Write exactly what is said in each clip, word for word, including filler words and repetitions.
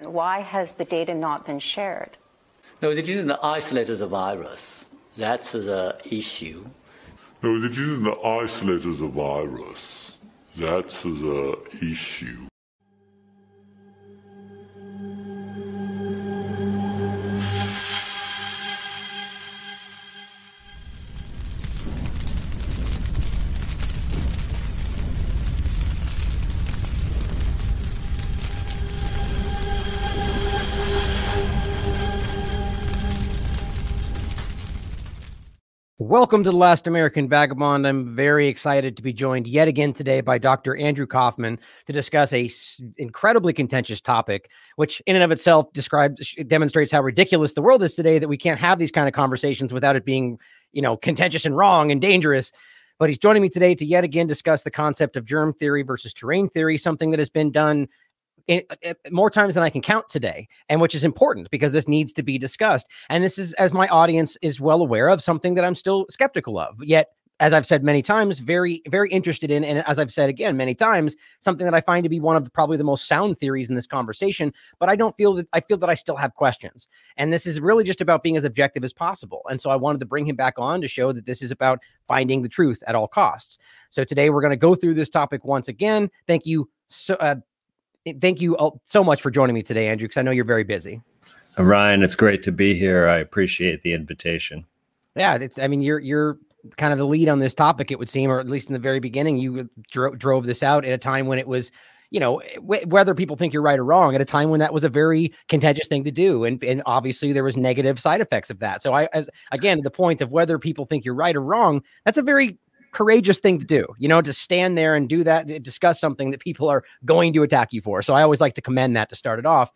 And why has the data not been shared? No, they didn't isolate the virus. That's the issue. No, they didn't isolate the virus. That's the issue. Welcome to The Last American Vagabond. I'm very excited to be joined yet again today by Doctor Andrew Kaufman to discuss a s- incredibly contentious topic, which in and of itself describes demonstrates how ridiculous the world is today, that we can't have these kind of conversations without it being, you know, contentious and wrong and dangerous. But he's joining me today to yet again discuss the concept of germ theory versus terrain theory, something that has been done In, in, more times than I can count today, and which is important because this needs to be discussed. And this is, as my audience is well aware of, something that I'm still skeptical of, yet, as I've said many times, very, very interested in. And as I've said again many times, something that I find to be one of the, probably the most sound theories in this conversation. But I don't feel that I feel that I still have questions. And this is really just about being as objective as possible. And so I wanted to bring him back on to show that this is about finding the truth at all costs. So today we're going to go through this topic once again. Thank you so uh, Thank you so much for joining me today, Andrew, because I know you're very busy. Ryan, it's great to be here. I appreciate the invitation. Yeah, it's. I mean, you're you're kind of the lead on this topic, it would seem, or at least in the very beginning, you dro- drove this out at a time when it was, you know, w- whether people think you're right or wrong, at a time when that was a very contentious thing to do, and and obviously there was negative side effects of that. So I, as again, the point of whether people think you're right or wrong, that's a very courageous thing to do, you know, to stand there and do that, discuss something that people are going to attack you for. So I always like to commend that to start it off.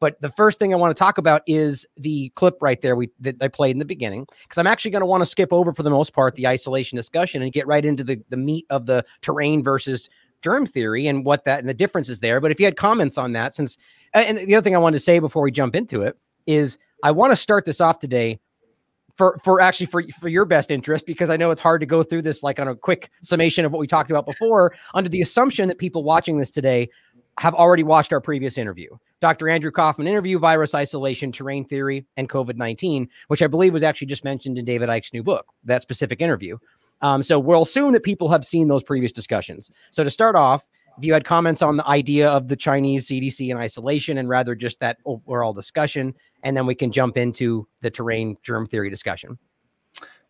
But the first thing I want to talk about is the clip right there we that I played in the beginning, because I'm actually going to want to skip over for the most part the isolation discussion and get right into the, the meat of the terrain versus germ theory and what that and the differences there. But if you had comments on that, since and the other thing I wanted to say before we jump into it is I want to start this off today For for actually for for your best interest, because I know it's hard to go through this like on a quick summation of what we talked about before, under the assumption that people watching this today have already watched our previous interview, Doctor Andrew Kaufman interview, Virus Isolation, Terrain Theory, and COVID nineteen, which I believe was actually just mentioned in David Icke's new book, that specific interview. Um, so we'll assume that people have seen those previous discussions. So to start off, if you had comments on the idea of the Chinese C D C in isolation and rather just that overall discussion, and then we can jump into the terrain germ theory discussion.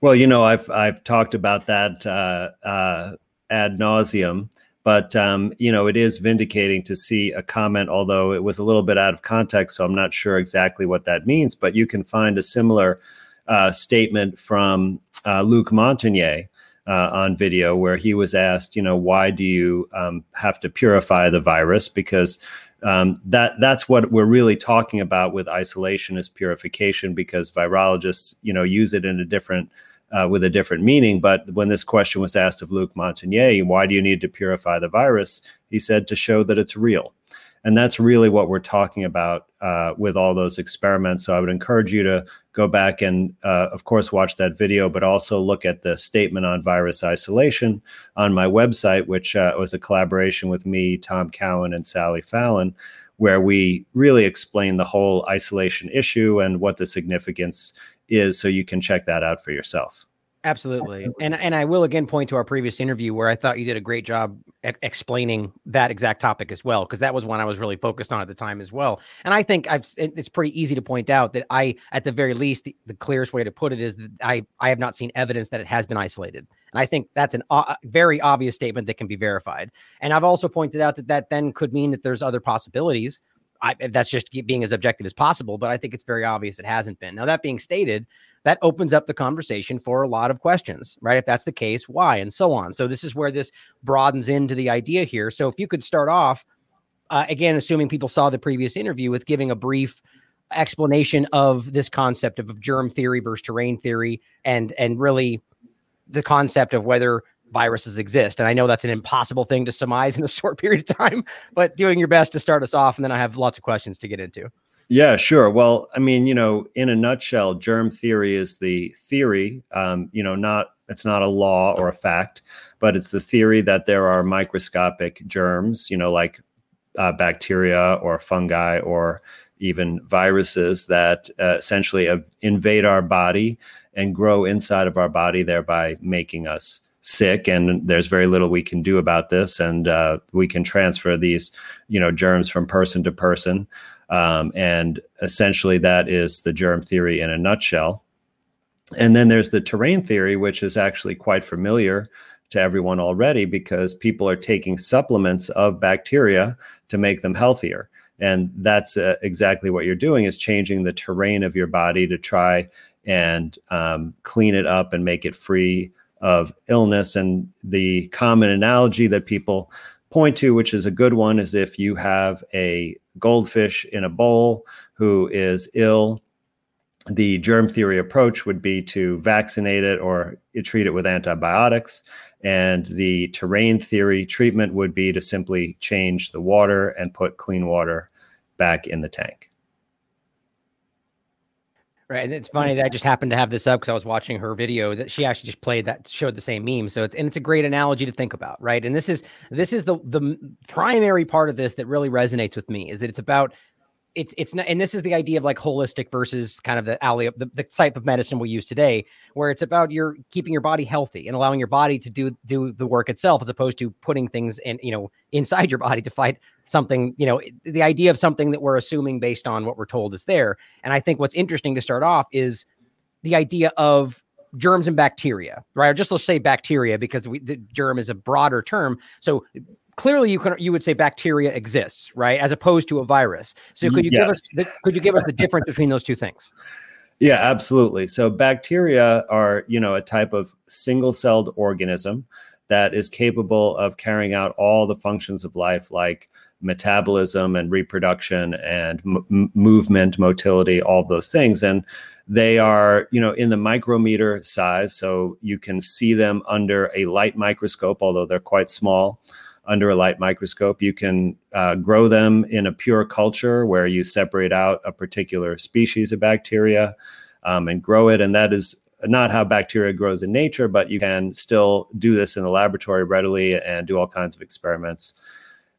Well, you know, I've I've talked about that uh, uh, ad nauseum, but, um, you know, it is vindicating to see a comment, although it was a little bit out of context, so I'm not sure exactly what that means. But you can find a similar uh, statement from uh, Luc Montagnier, Uh, on video, where he was asked, you know, why do you um, have to purify the virus? Because um, that that's what we're really talking about with isolation is purification, because virologists, you know, use it in a different uh, with a different meaning. But when this question was asked of Luc Montagnier, why do you need to purify the virus? He said to show that it's real. And that's really what we're talking about uh, with all those experiments. So I would encourage you to go back and, uh, of course, watch that video, but also look at the statement on virus isolation on my website, which uh, was a collaboration with me, Tom Cowan, and Sally Fallon, where we really explain the whole isolation issue and what the significance is. So you can check that out for yourself. Absolutely. And and I will again point to our previous interview where I thought you did a great job e- explaining that exact topic as well, because that was one I was really focused on at the time as well. And I think I've it's pretty easy to point out that I, at the very least, the, the clearest way to put it is that I, I have not seen evidence that it has been isolated. And I think that's an o- very obvious statement that can be verified. And I've also pointed out that that then could mean that there's other possibilities. I, that's just being as objective as possible, but I think it's very obvious it hasn't been. Now, that being stated, that opens up the conversation for a lot of questions, right? If that's the case, why, and so on. So this is where this broadens into the idea here. So if you could start off, uh, again, assuming people saw the previous interview, with giving a brief explanation of this concept of germ theory versus terrain theory, and and really the concept of whether viruses exist. And I know that's an impossible thing to surmise in a short period of time, but doing your best to start us off. And then I have lots of questions to get into. Yeah, sure. Well, I mean, you know, in a nutshell, germ theory is the theory, um, you know, not it's not a law or a fact, but it's the theory that there are microscopic germs, you know, like uh, bacteria or fungi or even viruses that uh, essentially uh, invade our body and grow inside of our body, thereby making us sick. And there's very little we can do about this. And uh, we can transfer these, you know, germs from person to person. Um, and essentially that is the germ theory in a nutshell. And then there's the terrain theory, which is actually quite familiar to everyone already because people are taking supplements of bacteria to make them healthier. And that's uh, exactly what you're doing is changing the terrain of your body to try and um, clean it up and make it free of illness. And the common analogy that people point to, which is a good one, is if you have a goldfish in a bowl who is ill, the germ theory approach would be to vaccinate it or treat it with antibiotics. And the terrain theory treatment would be to simply change the water and put clean water back in the tank. Right. And it's funny that I just happened to have this up because I was watching her video that she actually just played that showed the same meme. So it's, and it's a great analogy to think about. Right. And this is this is the the primary part of this that really resonates with me is that it's about It's it's not, and this is the idea of like holistic versus kind of the alley the, the type of medicine we use today, where it's about your keeping your body healthy and allowing your body to do do the work itself, as opposed to putting things in, you know, inside your body to fight something, you know, the idea of something that we're assuming based on what we're told is there. And I think what's interesting to start off is the idea of germs and bacteria, right? Or just let's say bacteria, because we, the germ is a broader term. So clearly, you can you would say bacteria exists, right, as opposed to a virus. So could you yes. give us the, could you give us the difference between those two things? Yeah, absolutely. So bacteria are, you know, a type of single-celled organism that is capable of carrying out all the functions of life, like metabolism and reproduction and m- movement, motility, all those things. And they are, you know, in the micrometer size, so you can see them under a light microscope, although they're quite small. Under a light microscope, you can uh, grow them in a pure culture where you separate out a particular species of bacteria um, and grow it. And that is not how bacteria grows in nature, but you can still do this in the laboratory readily and do all kinds of experiments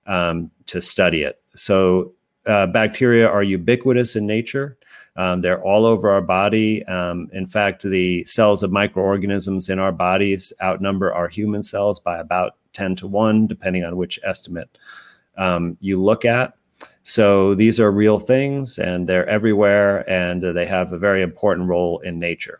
um, to study it. So uh, bacteria are ubiquitous in nature. Um, they're all over our body. Um, in fact, the cells of microorganisms in our bodies outnumber our human cells by about ten to one, depending on which estimate um, you look at. So these are real things and they're everywhere and they have a very important role in nature.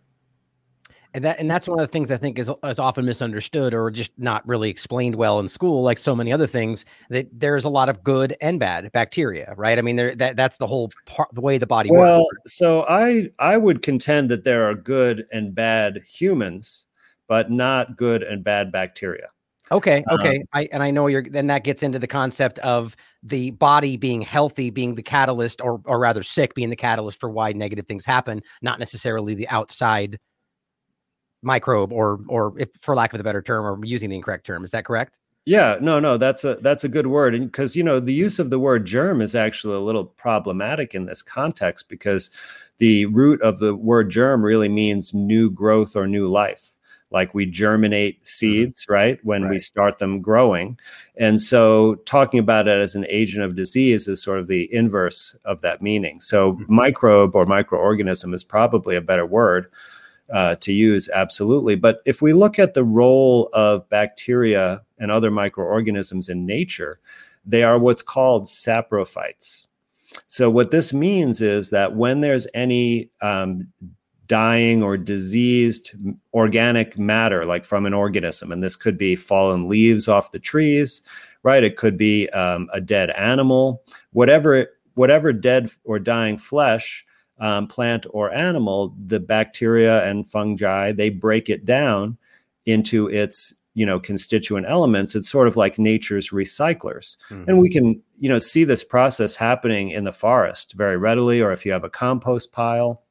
And that, and that's one of the things I think is, is often misunderstood or just not really explained well in school, like so many other things, that there's a lot of good and bad bacteria, right? I mean, there that that's the whole part, the way the body works. Well, so I I would contend that there are good and bad humans, but not good and bad bacteria. Okay. Okay. Um, I, and I know you're, then that gets into the concept of the body being healthy, being the catalyst or, or rather sick being the catalyst for why negative things happen, not necessarily the outside microbe or, or if for lack of a better term, or using the incorrect term. Is that correct? Yeah, no, no, that's a, that's a good word. And because, you know, the use of the word germ is actually a little problematic in this context because the root of the word germ really means new growth or new life. Like we germinate seeds, right, when right. we start them growing. And so talking about it as an agent of disease is sort of the inverse of that meaning. So mm-hmm. microbe or microorganism is probably a better word uh, to use, absolutely. But if we look at the role of bacteria and other microorganisms in nature, they are what's called saprophytes. So what this means is that when there's any um, dying or diseased organic matter, like from an organism. And this could be fallen leaves off the trees, right? It could be um, a dead animal, whatever, whatever dead or dying flesh, um, plant or animal, the bacteria and fungi, they break it down into its, you know, constituent elements. It's sort of like nature's recyclers. Mm-hmm. And we can, you know, see this process happening in the forest very readily, or if you have a compost pile,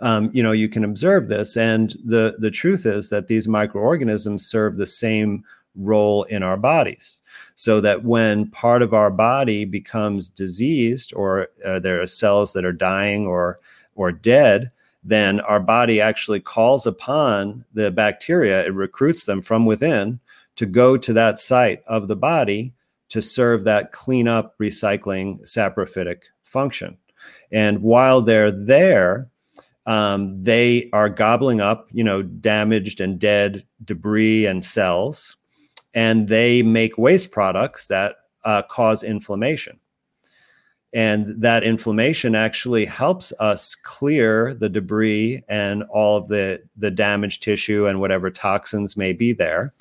Um, you know, you can observe this. And the, the truth is that these microorganisms serve the same role in our bodies, so that when part of our body becomes diseased or uh, there are cells that are dying or, or dead, then our body actually calls upon the bacteria. It recruits them from within to go to that site of the body to serve that cleanup, recycling, saprophytic function. And while they're there, um, they are gobbling up, you know, damaged and dead debris and cells, and they make waste products that uh, cause inflammation. And that inflammation actually helps us clear the debris and all of the, the damaged tissue and whatever toxins may be there,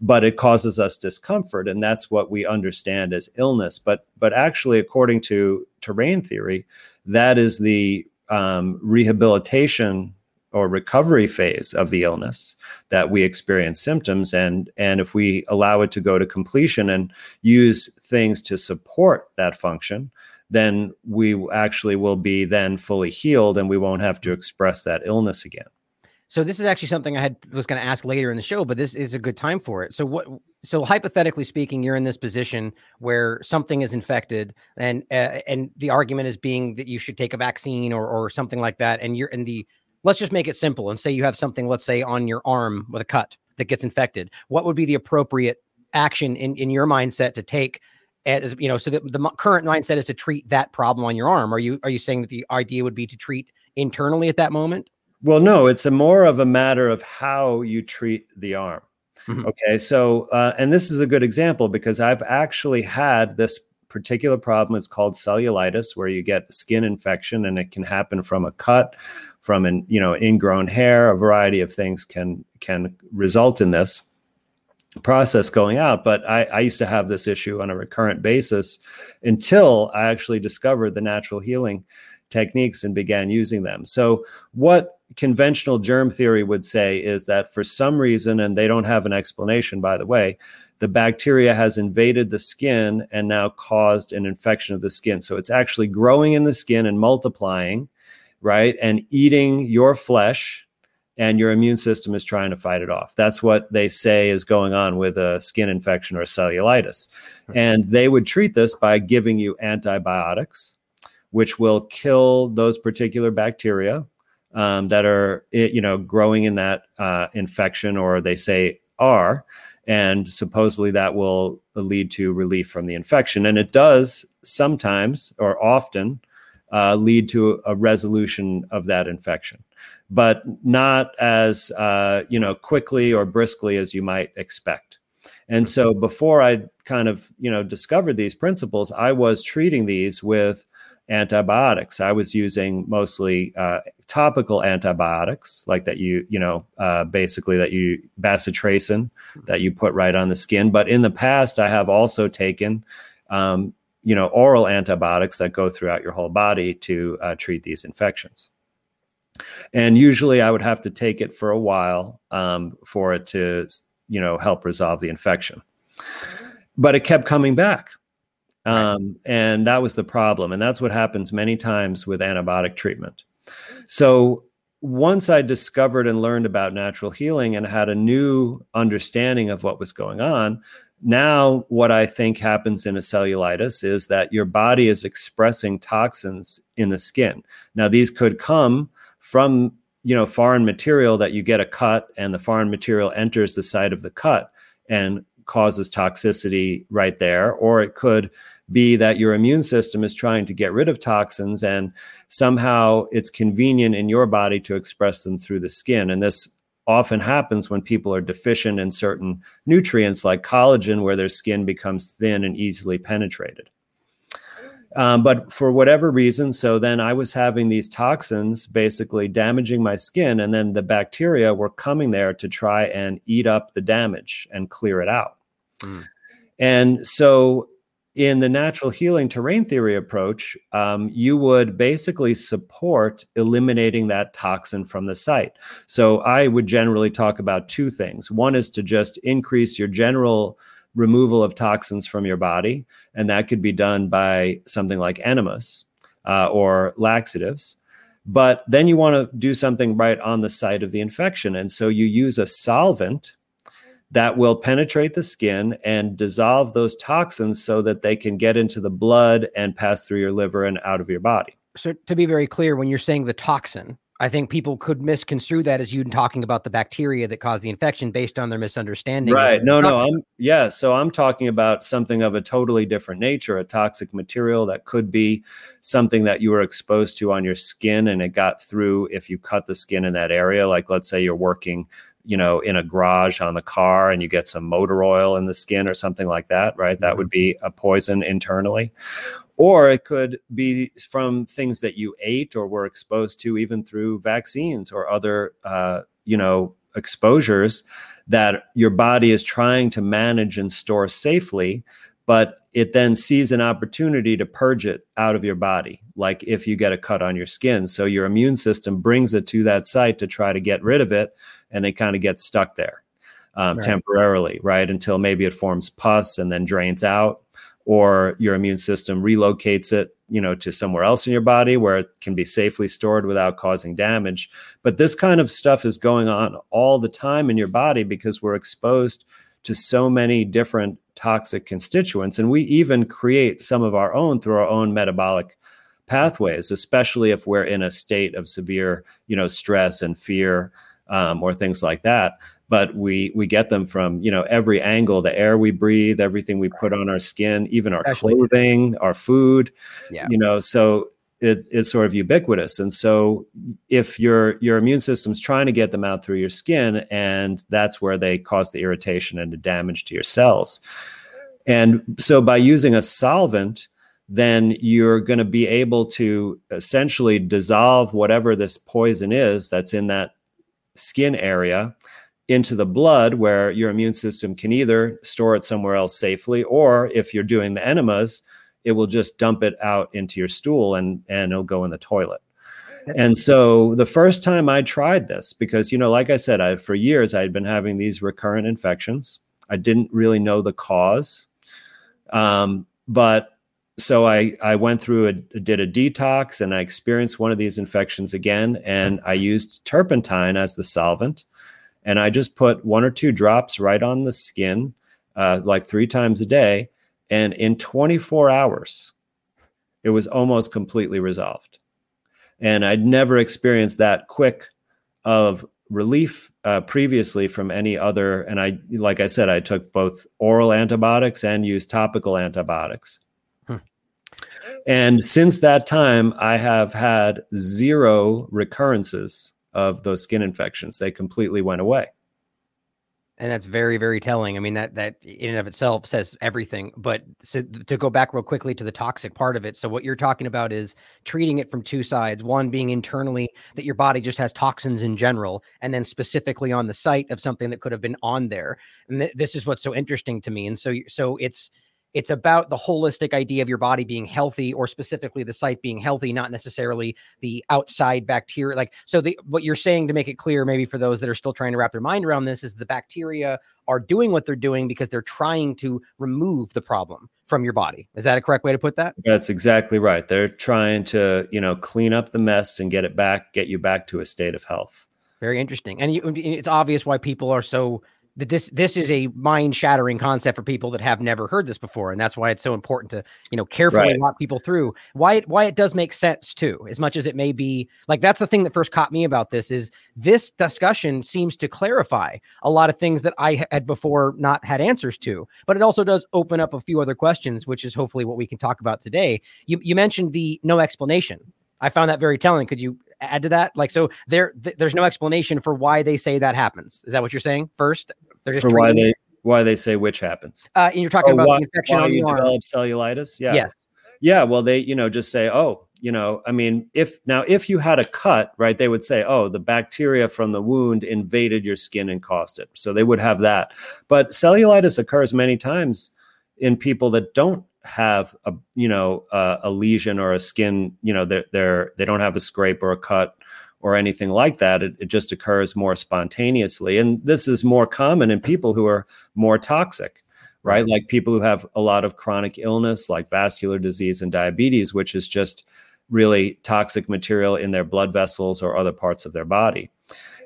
but it causes us discomfort. And that's what we understand as illness. But but actually, according to terrain theory, that is the um, rehabilitation or recovery phase of the illness that we experience symptoms. And, and if we allow it to go to completion and use things to support that function, then we actually will be then fully healed and we won't have to express that illness again. So this is actually something I had was going to ask later in the show, but this is a good time for it. So what? So hypothetically speaking, you're in this position where something is infected, and uh, and the argument is being that you should take a vaccine or or something like that. And you're in the let's just make it simple and say you have something, let's say, on your arm with a cut that gets infected. What would be the appropriate action in, in your mindset to take? As you know, so the, the current mindset is to treat that problem on your arm. Are you are you saying that the idea would be to treat internally at that moment? Well, no, it's a more of a matter of how you treat the arm. Mm-hmm. Okay, so, uh, and this is a good example because I've actually had this particular problem. It's called cellulitis, where you get skin infection, and it can happen from a cut, from an, you know, ingrown hair. A variety of things can can result in this process going out. But I, I used to have this issue on a recurrent basis until I actually discovered the natural healing techniques and began using them. So what conventional germ theory would say is that for some reason, and they don't have an explanation, by the way, the bacteria has invaded the skin and now caused an infection of the skin. So it's actually growing in the skin and multiplying, right? And eating your flesh, and your immune system is trying to fight it off. That's what they say is going on with a skin infection or cellulitis. Okay. And they would treat this by giving you antibiotics, which will kill those particular bacteria um, that are, you know, growing in that uh, infection, or they say are, and supposedly that will lead to relief from the infection. And it does sometimes or often uh, lead to a resolution of that infection, but not as, uh, you know, quickly or briskly as you might expect. And so before I kind of, you know, discovered these principles, I was treating these with antibiotics. I was using mostly uh, topical antibiotics, like that you, you know, uh, basically that you bacitracin that you put right on the skin. But in the past, I have also taken, um, you know, oral antibiotics that go throughout your whole body to uh, treat these infections. And usually I would have to take it for a while um, for it to, you know, help resolve the infection. But it kept coming back. Um, and that was the problem. And that's what happens many times with antibiotic treatment. So once I discovered and learned about natural healing and had a new understanding of what was going on, now what I think happens in a cellulitis is that your body is expressing toxins in the skin. Now, these could come from, you know, foreign material that you get a cut and the foreign material enters the site of the cut and causes toxicity right there. Or it could be that your immune system is trying to get rid of toxins and somehow it's convenient in your body to express them through the skin. And this often happens when people are deficient in certain nutrients like collagen, where their skin becomes thin and easily penetrated. Um, but for whatever reason, so then I was having these toxins basically damaging my skin, and then the bacteria were coming there to try and eat up the damage and clear it out. Mm. And so in the natural healing terrain theory approach, um, you would basically support eliminating that toxin from the site. So I would generally talk about two things. One is to just increase your general removal of toxins from your body. And that could be done by something like enemas uh, or laxatives. But then you want to do something right on the site of the infection. And so you use a solvent that will penetrate the skin and dissolve those toxins so that they can get into the blood and pass through your liver and out of your body. So to be very clear, when you're saying the toxin, I think people could misconstrue that as you talking about the bacteria that caused the infection based on their misunderstanding. Right. No, no. I'm, yeah. So I'm talking about something of a totally different nature, a toxic material that could be something that you were exposed to on your skin and it got through if you cut the skin in that area. Like, let's say you're working, you know, in a garage on the car and you get some motor oil in the skin or something like that. Right. That would be a poison internally. Or it could be from things that you ate or were exposed to, even through vaccines or other, uh, you know, exposures that your body is trying to manage and store safely, but it then sees an opportunity to purge it out of your body, like if you get a cut on your skin. So your immune system brings it to that site to try to get rid of it, and it kind of gets stuck there um, right. temporarily, right, until maybe it forms pus and then drains out. Or your immune system relocates it, you know, to somewhere else in your body where it can be safely stored without causing damage. But this kind of stuff is going on all the time in your body because we're exposed to so many different toxic constituents. And we even create some of our own through our own metabolic pathways, especially if we're in a state of severe, you know, stress and fear um, or things like that. But we we get them from, you know, every angle, the air we breathe, everything we put on our skin, even our Actually. clothing, our food, yeah. you know, so it, it's sort of ubiquitous. And so if your your immune system's trying to get them out through your skin, and that's where they cause the irritation and the damage to your cells. And so by using a solvent, then you're going to be able to essentially dissolve whatever this poison is that's in that skin area into the blood, where your immune system can either store it somewhere else safely, or if you're doing the enemas, it will just dump it out into your stool and, and it'll go in the toilet. And so the first time I tried this, because, you know, like I said, I, for years, I had been having these recurrent infections. I didn't really know the cause. Um, but so I, I went through and did a detox, and I experienced one of these infections again. And I used turpentine as the solvent. And I just put one or two drops right on the skin, uh, like three times a day. And in twenty-four hours, it was almost completely resolved. And I'd never experienced that quick of relief uh, previously from any other. And I, like I said, I took both oral antibiotics and used topical antibiotics. Hmm. And since that time, I have had zero recurrences of those skin infections. They completely went away. And that's very, very telling. I mean, that, that in and of itself says everything, but so to go back real quickly to the toxic part of it. So what you're talking about is treating it from two sides, one being internally that your body just has toxins in general, and then specifically on the site of something that could have been on there. And th- this is what's so interesting to me. And so, so it's, It's about the holistic idea of your body being healthy, or specifically the site being healthy, not necessarily the outside bacteria. Like, so the, what you're saying, to make it clear, maybe for those that are still trying to wrap their mind around this, is the bacteria are doing what they're doing because they're trying to remove the problem from your body. Is that a correct way to put that? That's exactly right. They're trying to, you know, clean up the mess and get it back, get you back to a state of health. Very interesting. And you, it's obvious why people are so... This this is a mind-shattering concept for people that have never heard this before, and that's why it's so important to, you know, carefully right. walk people through why it, why it does make sense too, as much as it may be. Like, that's the thing that first caught me about this, is this discussion seems to clarify a lot of things that I had before not had answers to, but it also does open up a few other questions, which is hopefully what we can talk about today. You you mentioned the no explanation. I found that very telling. Could you add to that? Like, so there th- there's no explanation for why they say that happens. Is that what you're saying first? They're just for why they, why they say which happens. Uh, and you're talking oh, about why, the infection why on you the arm. Develop cellulitis? Yeah. Yes. Yeah. Well, they, you know, just say, oh, you know, I mean, if now, if you had a cut, right, they would say, oh, the bacteria from the wound invaded your skin and caused it. So they would have that. But cellulitis occurs many times in people that don't have a, you know, uh, a lesion or a skin, you know, they're, they're, they don't have a scrape or a cut or anything like that. It, it just occurs more spontaneously. And this is more common in people who are more toxic, right? Like people who have a lot of chronic illness, like vascular disease and diabetes, which is just really toxic material in their blood vessels or other parts of their body.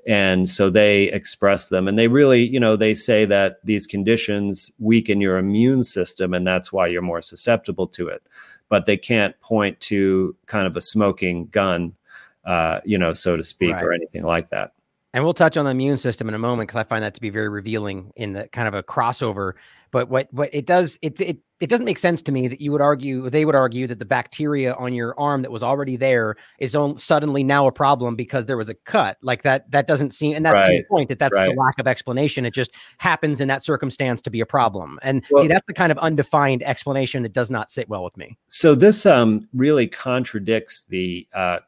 And so they express them, and they really, you know, they say that these conditions weaken your immune system, and that's why you're more susceptible to it. But they can't point to kind of a smoking gun uh, you know, so to speak, right. or anything like that. And we'll touch on the immune system in a moment, because I find that to be very revealing in the kind of a crossover. But what what it does, it, it it doesn't make sense to me that you would argue, they would argue that the bacteria on your arm that was already there is on, suddenly now a problem because there was a cut. Like that, that doesn't seem, and that's right. to your point, that that's right. the lack of explanation. It just happens in that circumstance to be a problem. And well, see, that's the kind of undefined explanation that does not sit well with me. So this um, really contradicts the uh,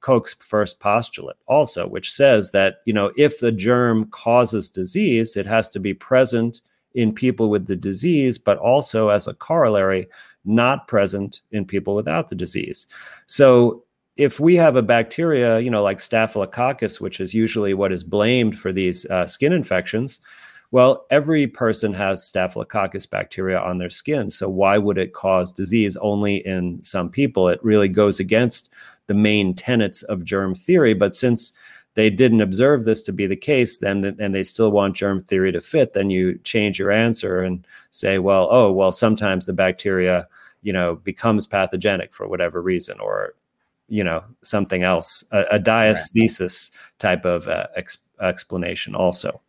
Koch's first postulate also, which says that, you know, if the germ causes disease, it has to be present in people with the disease, but also as a corollary, not present in people without the disease. So if we have a bacteria, you know, like Staphylococcus, which is usually what is blamed for these uh, skin infections, well, every person has Staphylococcus bacteria on their skin. So why would it cause disease only in some people? It really goes against the main tenets of germ theory. But since they didn't observe this to be the case, then, and they still want germ theory to fit, then you change your answer and say, well, oh, well, sometimes the bacteria, you know, becomes pathogenic for whatever reason, or, you know, something else, a, a diathesis type of uh, ex- explanation also.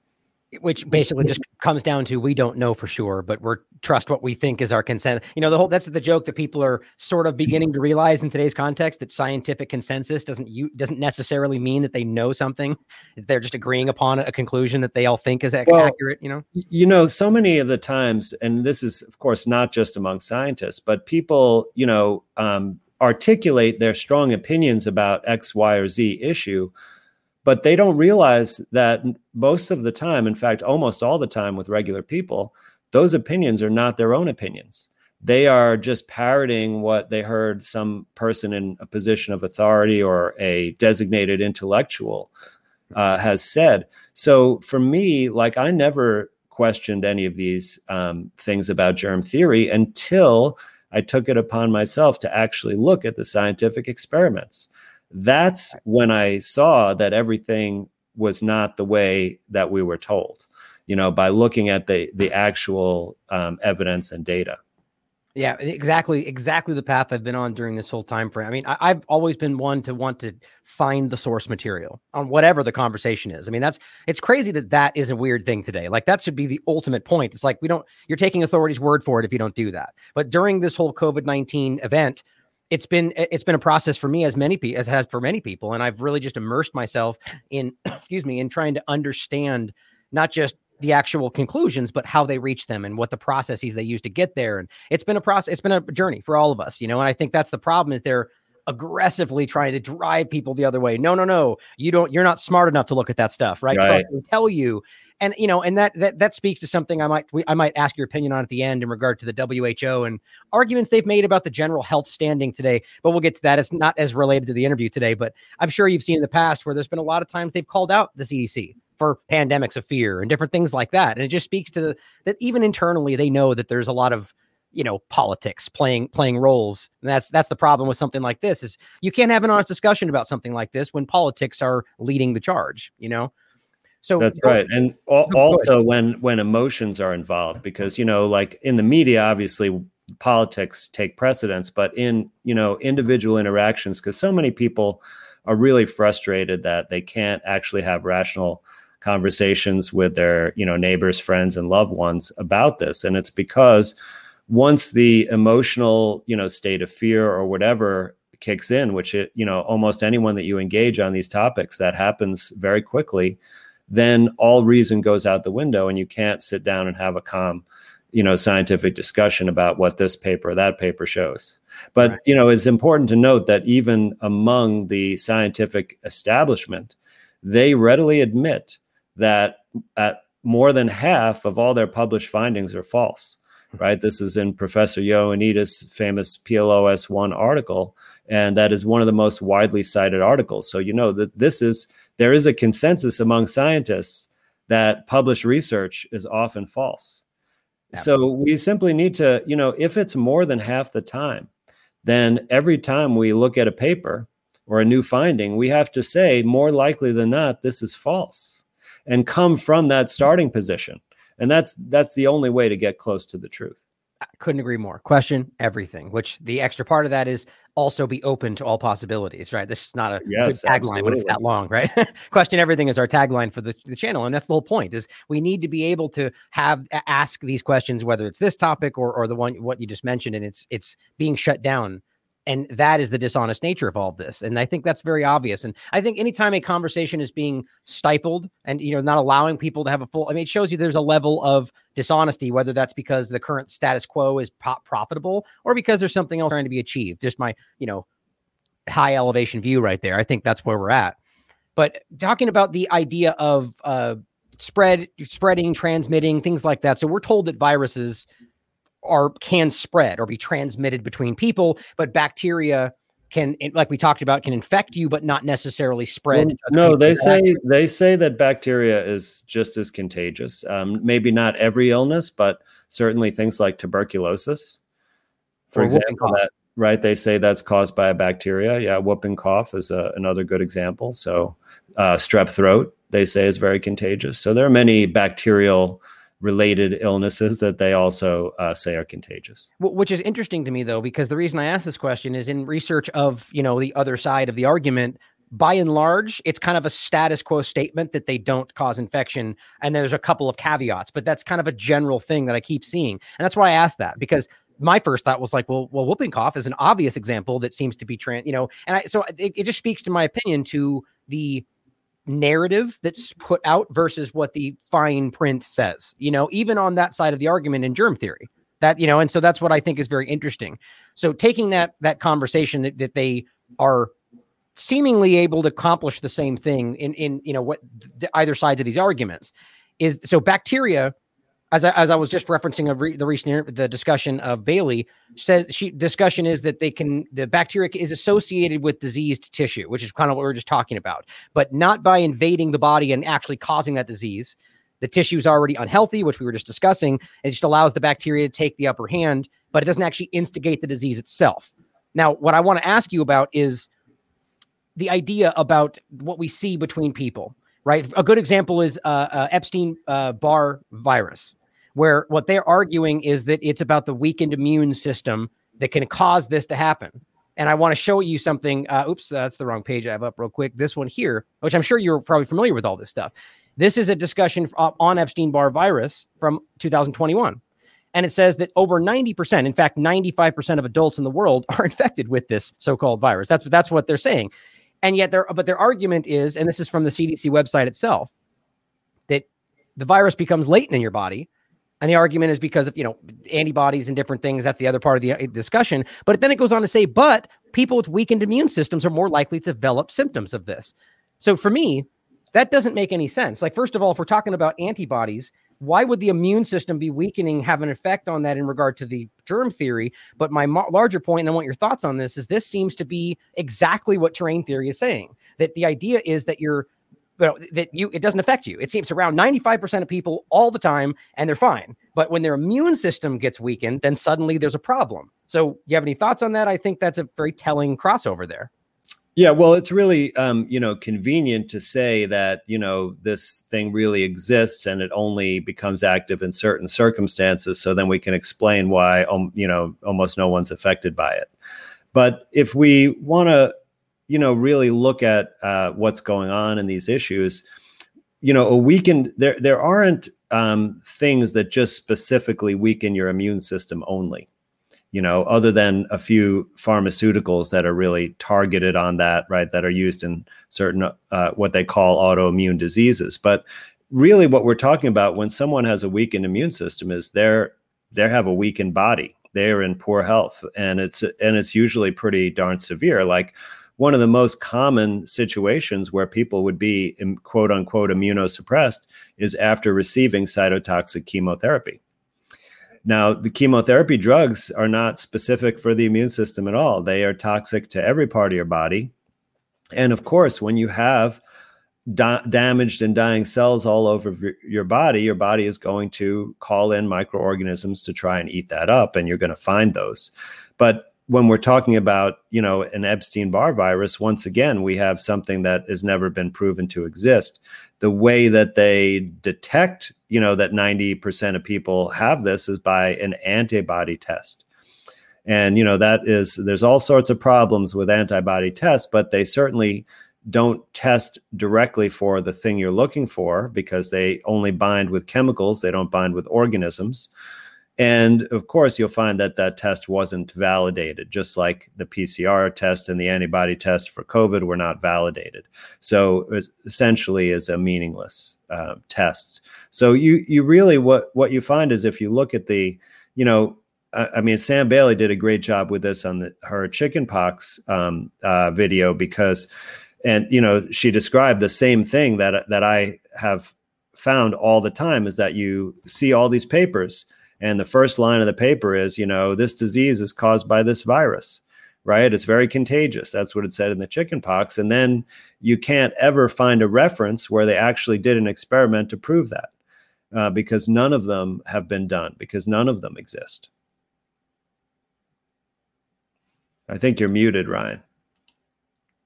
Which basically just comes down to, we don't know for sure, but we're trust what we think is our consent. You know, the whole, that's the joke that people are sort of beginning to realize in today's context, that scientific consensus doesn't you doesn't necessarily mean that they know something. They're just agreeing upon a conclusion that they all think is well, accurate, you know? You know, so many of the times, and this is of course not just among scientists, but people, you know, um, articulate their strong opinions about X, Y, or Z issue, but they don't realize that most of the time, in fact, almost all the time with regular people, those opinions are not their own opinions. They are just parroting what they heard some person in a position of authority or a designated intellectual uh, has said. So for me, like, I never questioned any of these um, things about germ theory until I took it upon myself to actually look at the scientific experiments. That's when I saw that everything was not the way that we were told, you know, by looking at the the actual um, evidence and data. Yeah, exactly. Exactly the path I've been on during this whole time frame. I mean, I, I've always been one to want to find the source material on whatever the conversation is. I mean, that's, it's crazy that that is a weird thing today. Like, that should be the ultimate point. It's like, we don't, you're taking authority's word for it if you don't do that. But during this whole COVID nineteen event, It's been it's been a process for me, as many pe- as it has for many people, and I've really just immersed myself in excuse me in trying to understand not just the actual conclusions, but how they reach them and what the processes they use to get there. And it's been a process, it's been a journey for all of us, you know. And I think that's the problem, is they're aggressively trying to drive people the other way. No, no, no, you don't. You're not smart enough to look at that stuff, right? right. So I can tell you, and you know, and that that that speaks to something I might we, I might ask your opinion on at the end in regard to the W H O and arguments they've made about the general health standing today. But we'll get to that. It's not as related to the interview today, but I'm sure you've seen in the past where there's been a lot of times they've called out the C D C for pandemics of fear and different things like that. And it just speaks to the, that even internally they know that there's a lot of, you know, politics playing, playing roles. And that's, that's the problem with something like this, is you can't have an honest discussion about something like this when politics are leading the charge, you know? So that's right. And al- also when, when emotions are involved, because, you know, like in the media, obviously politics take precedence, but in, you know, individual interactions, because so many people are really frustrated that they can't actually have rational conversations with their, you know, neighbors, friends, and loved ones about this. And it's because once the emotional, you know, state of fear or whatever kicks in, which, it, you know, almost anyone that you engage on these topics, that happens very quickly, then all reason goes out the window and you can't sit down and have a calm, you know, scientific discussion about what this paper or that paper shows. But, right. you know, it's important to note that even among the scientific establishment, they readily admit that uh, more than half of all their published findings are false. Right. This is in Professor Ioannidis' famous P L O S One article, and that is one of the most widely cited articles. So, you know, that this is, there is a consensus among scientists that published research is often false. Yeah. So we simply need to, you know, if it's more than half the time, then every time we look at a paper or a new finding, we have to say, more likely than not, this is false, and come from that starting position. And that's that's the only way to get close to the truth. I couldn't agree more. Question everything, which the extra part of that is also be open to all possibilities, right? This is not a yes, good tagline when it's that long, right? Question everything is our tagline for the, the channel. And that's the whole point is we need to be able to have ask these questions, whether it's this topic or or the one what you just mentioned, and it's it's being shut down. And that is the dishonest nature of all of this. And I think that's very obvious. And I think anytime a conversation is being stifled and, you know, not allowing people to have a full, I mean, it shows you there's a level of dishonesty, whether that's because the current status quo is pro- profitable or because there's something else trying to be achieved. Just my, you know, high elevation view right there. I think that's where we're at. But talking about the idea of uh, spread, spreading, transmitting, things like that. So we're told that viruses are can spread or be transmitted between people, but bacteria can, like we talked about, can infect you, but not necessarily spread. Well, no, they say, they say that bacteria is just as contagious. Um, maybe not every illness, but certainly things like tuberculosis, for or example, that, right. They say that's caused by a bacteria. Yeah. Whooping cough is a, another good example. So uh, strep throat, they say, is very contagious. So there are many bacterial related illnesses that they also uh, say are contagious. Which is interesting to me, though, because the reason I asked this question is in research of, you know, the other side of the argument, by and large, it's kind of a status quo statement that they don't cause infection. And there's a couple of caveats, but that's kind of a general thing that I keep seeing. And that's why I asked that, because my first thought was like, well, well, whooping cough is an obvious example that seems to be, trans, you know, and I, so it, it just speaks to my opinion to the narrative that's put out versus what the fine print says, you know, even on that side of the argument in germ theory that, you know, and so that's what I think is very interesting. So taking that, that conversation that, that they are seemingly able to accomplish the same thing in, in, you know, what the, either sides of these arguments is. So bacteria, as I, as I was just referencing of re, the recent, the discussion of Bailey says she discussion is that they can, the bacteria is associated with diseased tissue, which is kind of what we were just talking about, but not by invading the body and actually causing that disease. The tissue is already unhealthy, which we were just discussing. It just allows the bacteria to take the upper hand, but it doesn't actually instigate the disease itself. Now, what I want to ask you about is the idea about what we see between people, right? A good example is uh, uh, Epstein-Barr virus, where what they're arguing is that it's about the weakened immune system that can cause this to happen. And I want to show you something. Uh, oops, that's the wrong page I have up real quick. This one here, which I'm sure you're probably familiar with all this stuff. This is a discussion on Epstein-Barr virus from two thousand twenty-one. And it says that over ninety percent, in fact, ninety-five percent of adults in the world are infected with this so-called virus. That's what, that's what they're saying. And yet their, but their argument is, and this is from the C D C website itself, that the virus becomes latent in your body. And the argument is because of, you know, antibodies and different things. That's the other part of the discussion. But then it goes on to say, but people with weakened immune systems are more likely to develop symptoms of this. So for me, that doesn't make any sense. Like, first of all, if we're talking about antibodies, why would the immune system be weakening, have an effect on that in regard to the germ theory? But my mo- larger point, and I want your thoughts on this, is this seems to be exactly what terrain theory is saying, that the idea is that you're, Well, that you it doesn't affect you. It seems around ninety-five percent of people all the time, and they're fine. But when their immune system gets weakened, then suddenly there's a problem. So, you have any thoughts on that? I think that's a very telling crossover there. Yeah, well, it's really um, you know convenient to say that you know this thing really exists and it only becomes active in certain circumstances. So then we can explain why um, you know almost no one's affected by it. But if we want to you know, really look at uh, what's going on in these issues, you know, a weakened, there, there aren't um, things that just specifically weaken your immune system only, you know, other than a few pharmaceuticals that are really targeted on that, right, that are used in certain, uh, what they call autoimmune diseases. But really what we're talking about when someone has a weakened immune system is they're, they have a weakened body, they're in poor health, and it's, and it's usually pretty darn severe. Like, one of the most common situations where people would be quote unquote immunosuppressed is after receiving cytotoxic chemotherapy. Now, the chemotherapy drugs are not specific for the immune system at all. They are toxic to every part of your body. And of course, when you have da- damaged and dying cells all over v- your body, your body is going to call in microorganisms to try and eat that up, and you're going to find those. But when we're talking about, you know, an Epstein-Barr virus, once again, we have something that has never been proven to exist. The way that they detect, you know, that ninety percent of people have this is by an antibody test. And, you know, that is, there's all sorts of problems with antibody tests, but they certainly don't test directly for the thing you're looking for because they only bind with chemicals. They don't bind with organisms. And of course, you'll find that that test wasn't validated, just like the P C R test and the antibody test for COVID were not validated. So it essentially is a meaningless uh, test. So you you really, what, what you find is if you look at the, you know, I mean, Sam Bailey did a great job with this on the, her chickenpox um, uh, video because, and, you know, she described the same thing that that I have found all the time is that you see all these papers and the first line of the paper is, you know, this disease is caused by this virus, right? It's very contagious. That's what it said in the chickenpox. And then you can't ever find a reference where they actually did an experiment to prove that uh, because none of them have been done because none of them exist. I think you're muted, Ryan.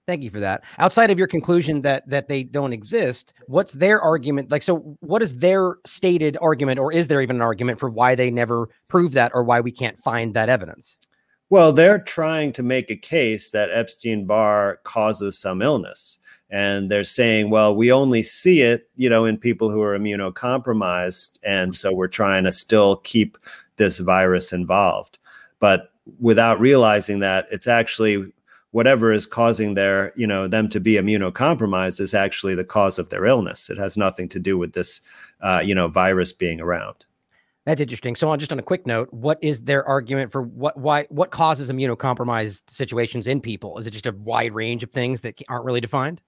Thank you for that. Outside of your conclusion that that they don't exist, what's their argument? Like, so what is their stated argument, or is there even an argument for why they never prove that or why we can't find that evidence? Well, they're trying to make a case that Epstein-Barr causes some illness. And they're saying, well, we only see it, you know, in people who are immunocompromised. And so we're trying to still keep this virus involved. But without realizing that it's actually whatever is causing their, you know, them to be immunocompromised is actually the cause of their illness. It has nothing to do with this, uh, you know, virus being around. That's interesting. So on just on a quick note, what is their argument for what, why, what causes immunocompromised situations in people? Is it just a wide range of things that aren't really defined?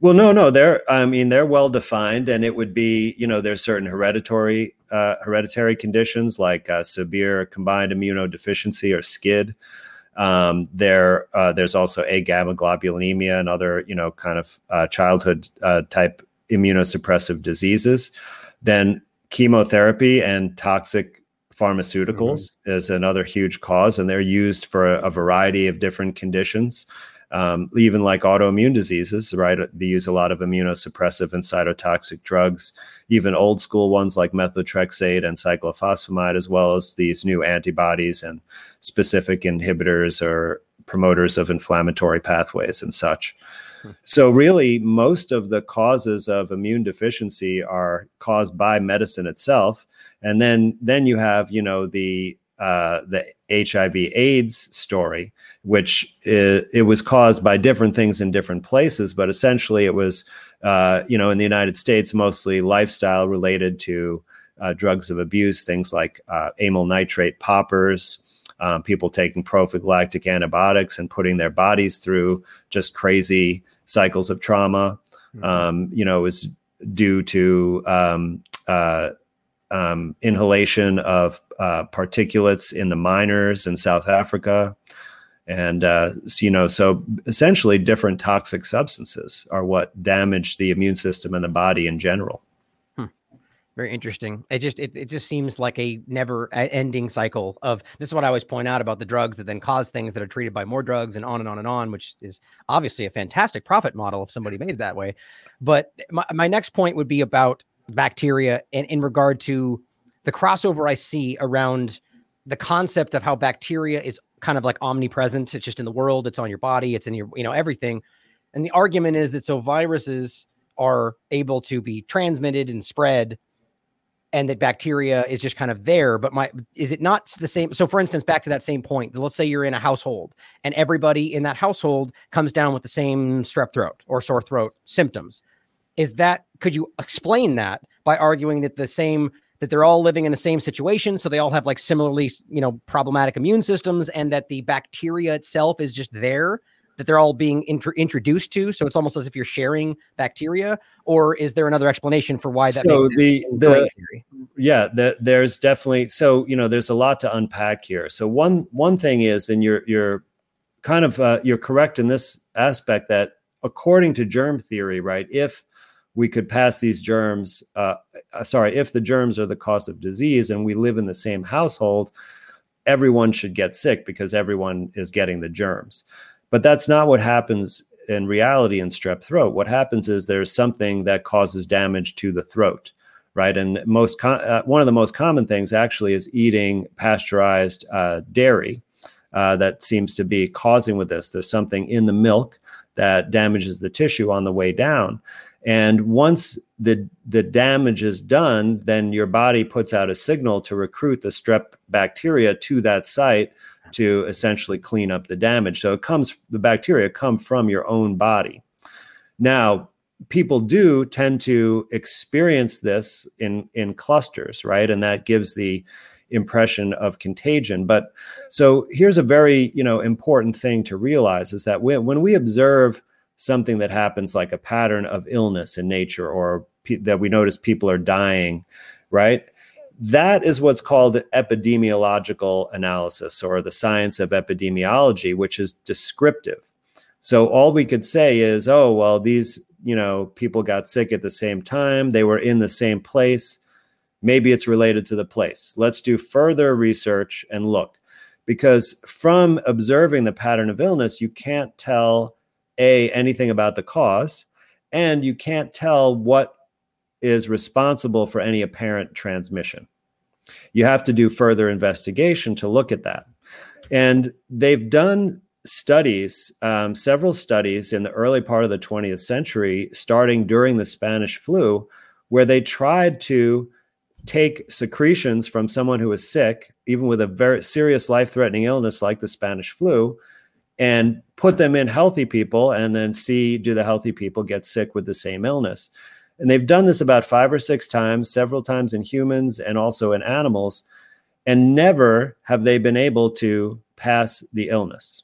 Well, no, no, they're, I mean, they're well defined, and it would be, you know, there's certain hereditary, uh, hereditary conditions like uh, severe combined immunodeficiency or SCID. Um, there, uh, there's also agammaglobulinemia and other, you know, kind of uh, childhood uh, type immunosuppressive diseases. Then chemotherapy and toxic pharmaceuticals mm-hmm. is another huge cause, and they're used for a, a variety of different conditions. Um, even like autoimmune diseases, right? They use a lot of immunosuppressive and cytotoxic drugs, even old school ones like methotrexate and cyclophosphamide, as well as these new antibodies and specific inhibitors or promoters of inflammatory pathways and such. Hmm. So really, most of the causes of immune deficiency are caused by medicine itself. And then, then you have, you know, the Uh, the H I V AIDS story, which is, it was caused by different things in different places, but essentially it was, uh, you know, in the United States, mostly lifestyle related to uh, drugs of abuse, things like uh, amyl nitrate poppers, um, people taking prophylactic antibiotics and putting their bodies through just crazy cycles of trauma. Mm-hmm. Um, you know, it was due to um, uh, um, inhalation of Uh, particulates in the miners in South Africa. And, uh, so, you know, so essentially different toxic substances are what damage the immune system and the body in general. Hmm. Very interesting. It just, it, it just seems like a never ending cycle of, this is what I always point out about the drugs that then cause things that are treated by more drugs and on and on and on, which is obviously a fantastic profit model if somebody made it that way. But my, my next point would be about bacteria and in regard to the crossover I see around the concept of how bacteria is kind of like omnipresent. It's just in the world. It's on your body. It's in your, you know, everything. And the argument is that so viruses are able to be transmitted and spread, and that bacteria is just kind of there. But my, is it not the same? So for instance, back to that same point, let's say you're in a household and everybody in that household comes down with the same strep throat or sore throat symptoms. Is that, could you explain that by arguing that the same, that they're all living in the same situation, so they all have like similarly, you know, problematic immune systems, and that the bacteria itself is just there, that they're all being int- introduced to, so it's almost as if you're sharing bacteria? Or is there another explanation for why that so makes the, the yeah the, there's definitely, so you know, there's a lot to unpack here. So one one thing is, and you're you're kind of uh, you're correct in this aspect, that according to germ theory, right, if we could pass these germs, uh, sorry, if the germs are the cause of disease and we live in the same household, everyone should get sick because everyone is getting the germs. But that's not what happens in reality in strep throat. What happens is there's something that causes damage to the throat, right? And most com- uh, one of the most common things actually is eating pasteurized uh, dairy. Uh, that seems to be causing with this. There's something in the milk that damages the tissue on the way down. And once the the damage is done, then your body puts out a signal to recruit the strep bacteria to that site to essentially clean up the damage. So it comes, the bacteria come from your own body. Now, people do tend to experience this in, in clusters, right? And that gives the impression of contagion. But so here's a very, you know, important thing to realize is that when, when we observe something that happens like a pattern of illness in nature, or pe- that we notice people are dying, right? That is what's called epidemiological analysis, or the science of epidemiology, which is descriptive. So all we could say is, oh, well, these, you know, people got sick at the same time. They were in the same place. Maybe it's related to the place. Let's do further research and look, because from observing the pattern of illness, you can't tell A, anything about the cause, and you can't tell what is responsible for any apparent transmission. You have to do further investigation to look at that. And they've done studies, um, several studies in the early part of the twentieth century, starting during the Spanish flu, where they tried to take secretions from someone who is sick, even with a very serious life-threatening illness like the Spanish flu, and put them in healthy people and then see, do the healthy people get sick with the same illness? And they've done this about five or six times, several times in humans and also in animals, and never have they been able to pass the illness.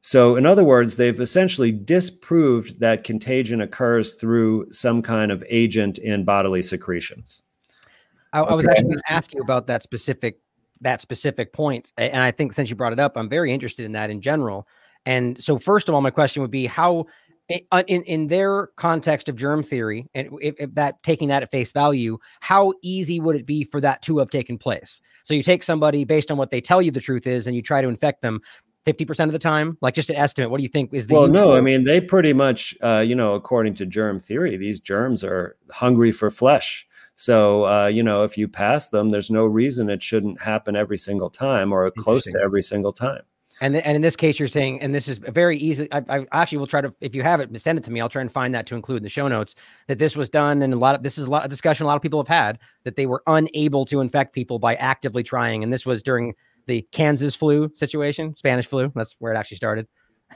So in other words, they've essentially disproved that contagion occurs through some kind of agent in bodily secretions. I, I was okay. actually going to ask you about that specific that specific point. And I think since you brought it up, I'm very interested in that in general. And so first of all, my question would be how, in, in their context of germ theory, and if, if that taking that at face value, how easy would it be for that to have taken place? So you take somebody based on what they tell you the truth is, and you try to infect them fifty percent of the time, like just an estimate. What do you think is the, well, no, rate? I mean, they pretty much, uh, you know, according to germ theory, these germs are hungry for flesh. So, uh, you know, if you pass them, there's no reason it shouldn't happen every single time or close to every single time. And th- and in this case, you're saying, and this is very easy. I, I actually will try to, if you have it, send it to me. I'll try and find that to include in the show notes, that this was done. And a lot of, this is a lot of discussion a lot of people have had, that they were unable to infect people by actively trying. And this was during the Kansas flu situation, Spanish flu. That's where it actually started.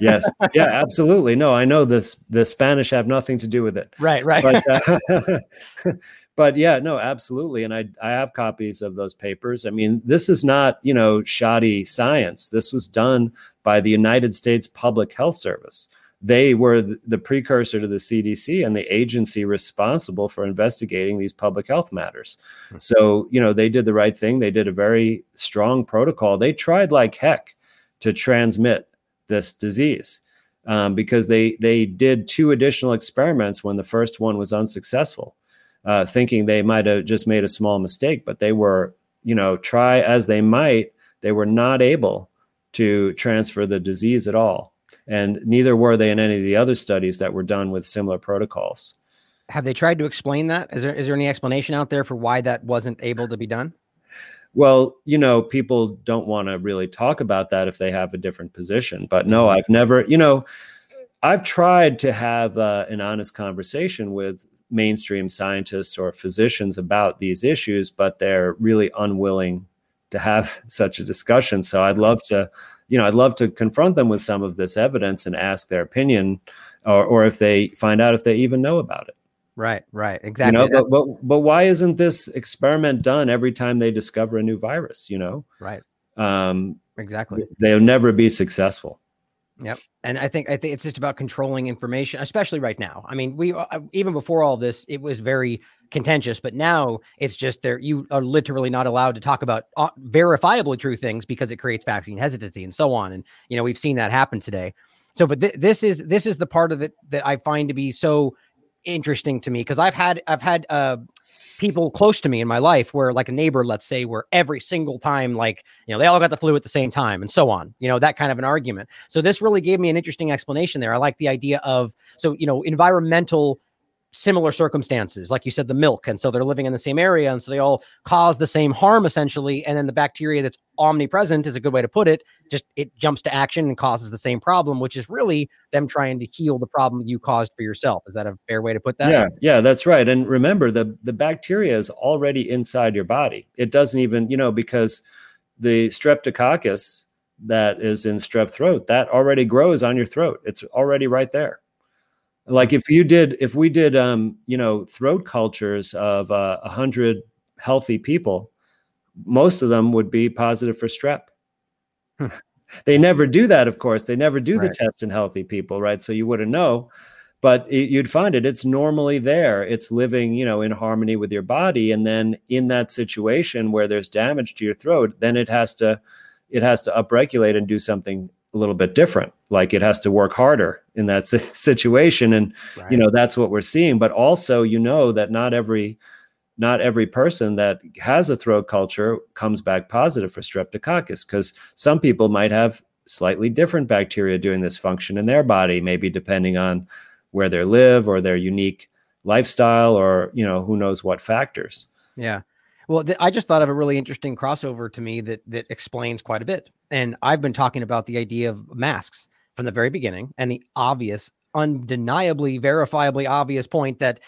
Yes. Yeah, absolutely. No, I know this, the Spanish have nothing to do with it. Right. Right. But, uh, but yeah, no, absolutely. And I, I have copies of those papers. I mean, this is not, you know, shoddy science. This was done by the United States Public Health Service. They were the precursor to the C D C and the agency responsible for investigating these public health matters. Mm-hmm. So, you know, they did the right thing. They did a very strong protocol. They tried like heck to transmit this disease, um, because they they did two additional experiments when the first one was unsuccessful, uh, thinking they might have just made a small mistake, but they were, you know, try as they might, they were not able to transfer the disease at all. And neither were they in any of the other studies that were done with similar protocols. Have they tried to explain that? Is there is there any explanation out there for why that wasn't able to be done? Well, you know, people don't want to really talk about that if they have a different position. But no, I've never, you know, I've tried to have uh, an honest conversation with mainstream scientists or physicians about these issues, but they're really unwilling to have such a discussion. So I'd love to, you know, I'd love to confront them with some of this evidence and ask their opinion, or, or if they find out if they even know about it. Right, right, exactly. You know, but, but but why isn't this experiment done every time they discover a new virus? You know, right? Um, exactly. They'll never be successful. Yep, and I think I think it's just about controlling information, especially right now. I mean, we even before all this, it was very contentious, but now it's just there. You are literally not allowed to talk about verifiably true things because it creates vaccine hesitancy and so on. And you know, we've seen that happen today. So, but th- this is this is the part of it that I find to be so interesting to me, because I've had I've had uh, people close to me in my life where, like a neighbor, let's say, where every single time, like, you know, they all got the flu at the same time and so on, you know, that kind of an argument. So this really gave me an interesting explanation there. I like the idea of, so, you know, environmental similar circumstances, like you said, the milk. And so they're living in the same area. And so they all cause the same harm essentially. And then the bacteria that's omnipresent is a good way to put it. Just it jumps to action and causes the same problem, which is really them trying to heal the problem you caused for yourself. Is that a fair way to put that? Yeah, yeah, that's right. And remember, the, the bacteria is already inside your body. It doesn't even, you know, because the streptococcus that is in strep throat, that already grows on your throat. It's already right there. Like if you did, if we did, um, you know, throat cultures of uh, one hundred healthy people, most of them would be positive for strep. Hmm. They never do that, of course. They never do right. the test in healthy people, right? So you wouldn't know, but it, you'd find it. It's normally there. It's living, you know, in harmony with your body. And then in that situation where there's damage to your throat, then it has to, it has to upregulate and do something a little bit different. Like it has to work harder in that situation. And, right. you know, that's what we're seeing. But also, you know, that not every, not every person that has a throat culture comes back positive for streptococcus, because some people might have slightly different bacteria doing this function in their body, maybe depending on where they live or their unique lifestyle or, you know, who knows what factors. Yeah. Well, th- I just thought of a really interesting crossover to me that that explains quite a bit. And I've been talking about the idea of masks from the very beginning, and the obvious, undeniably, verifiably obvious point that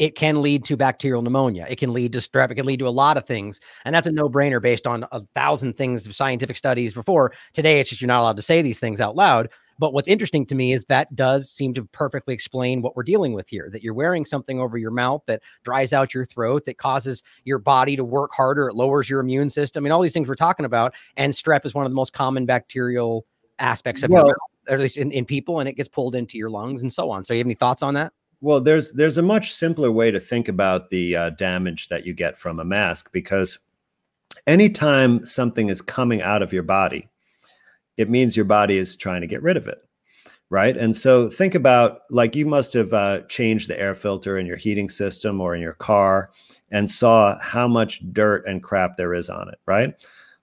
it can lead to bacterial pneumonia. It can lead to strep. It can lead to a lot of things. And that's a no-brainer based on a thousand things of scientific studies before. Today, it's just you're not allowed to say these things out loud. But what's interesting to me is that does seem to perfectly explain what we're dealing with here, that you're wearing something over your mouth that dries out your throat, that causes your body to work harder. It lowers your immune system. I mean, all these things we're talking about. And strep is one of the most common bacterial aspects of well, your mouth, at least in, in people, and it gets pulled into your lungs and so on. So you have any thoughts on that? Well, there's there's a much simpler way to think about the uh, damage that you get from a mask, because anytime something is coming out of your body, it means your body is trying to get rid of it, right? And so think about, like, you must have uh, changed the air filter in your heating system or in your car and saw how much dirt and crap there is on it, right?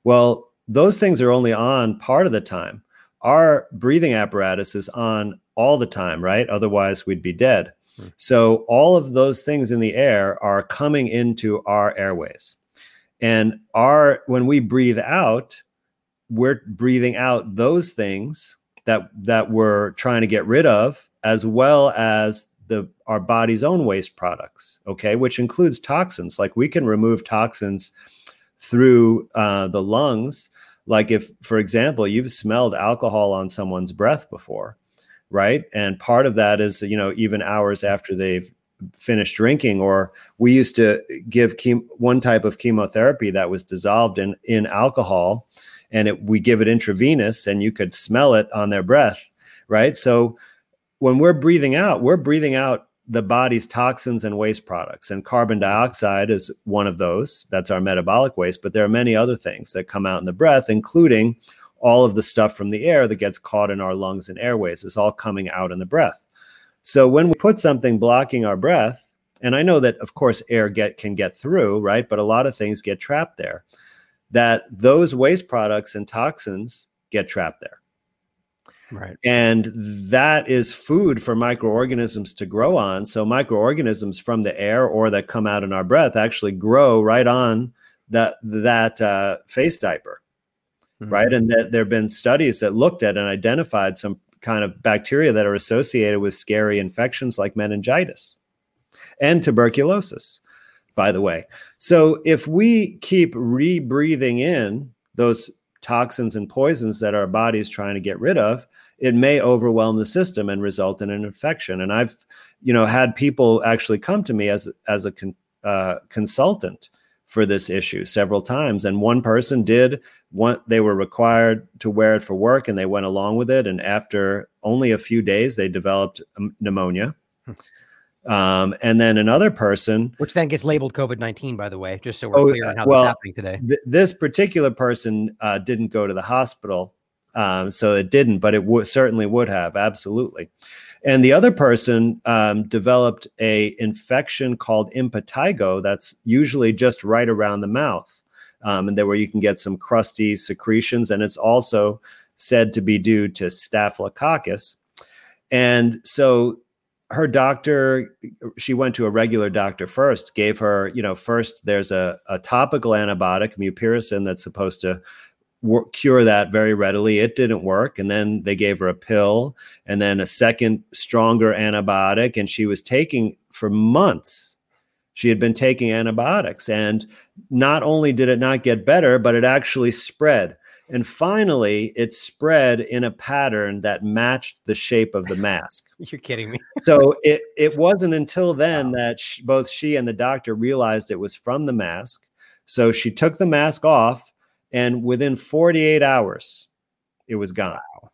Well, those things are only on part of the time. Our breathing apparatus is on all the time, right? Otherwise, we'd be dead. Mm-hmm. So all of those things in the air are coming into our airways. And our when we breathe out, we're breathing out those things that that we're trying to get rid of, as well as the our body's own waste products, okay, which includes toxins. Like we can remove toxins through uh, the lungs. Like if, for example, you've smelled alcohol on someone's breath before, right? And part of that is, you know, even hours after they've finished drinking, or we used to give chem- one type of chemotherapy that was dissolved in, in alcohol. And it, we give it intravenous, and you could smell it on their breath, right? So when we're breathing out, we're breathing out the body's toxins and waste products. And carbon dioxide is one of those. That's our metabolic waste. But there are many other things that come out in the breath, including all of the stuff from the air that gets caught in our lungs and airways. It's all coming out in the breath. So when we put something blocking our breath, and I know that, of course, air get can get through, right? But a lot of things get trapped there. That those waste products and toxins get trapped there. Right. And that is food for microorganisms to grow on. So microorganisms from the air or that come out in our breath actually grow right on that, that uh, face diaper, mm-hmm. right? And th- there have been studies that looked at and identified some kind of bacteria that are associated with scary infections like meningitis and tuberculosis, by the way. So if we keep rebreathing in those toxins and poisons that our body is trying to get rid of, it may overwhelm the system and result in an infection. And I've, you know, had people actually come to me as, as a con, uh, consultant for this issue several times. And one person did want, they were required to wear it for work, and they went along with it. And after only a few days, they developed pneumonia. Hmm. Um, and then another person, which then gets labeled covid nineteen, by the way, just so we're oh, clear on how well, that's happening today. Th- this particular person uh, didn't go to the hospital, um, so it didn't, but it w- certainly would have, absolutely. And the other person um, developed a infection called impetigo that's usually just right around the mouth. Um, and there where you can get some crusty secretions. And it's also said to be due to staphylococcus. And so her doctor, she went to a regular doctor first, gave her, you know, first there's a, a topical antibiotic, mupirocin, that's supposed to wor- cure that very readily. It didn't work. And then they gave her a pill and then a second stronger antibiotic. And she was taking for months. She had been taking antibiotics, and not only did it not get better, but it actually spread. And finally, it spread in a pattern that matched the shape of the mask. You're kidding me. So it, it wasn't until then wow. that she, both she and the doctor realized it was from the mask. So she took the mask off, and within forty-eight hours, it was gone. Wow.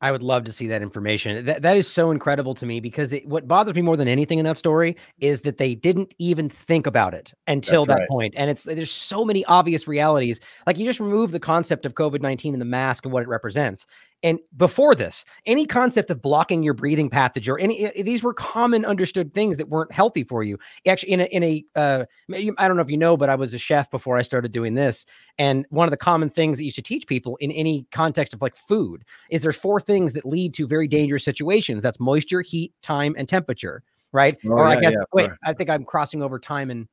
I would love to see that information. That That is so incredible to me, because it, what bothers me more than anything in that story is that they didn't even think about it until That's that right. point. And it's there's so many obvious realities. Like, you just remove the concept of COVID nineteen and the mask and what it represents. And before this, any concept of blocking your breathing passage or any, these were common understood things that weren't healthy for you. Actually, in a, in a, uh, I don't know if you know, but I was a chef before I started doing this. And one of the common things that you should teach people in any context of like food is there's four things that lead to very dangerous situations. That's moisture, heat, time, and temperature, right? Oh, or yeah, I guess, yeah, wait, sure. I think I'm crossing over time and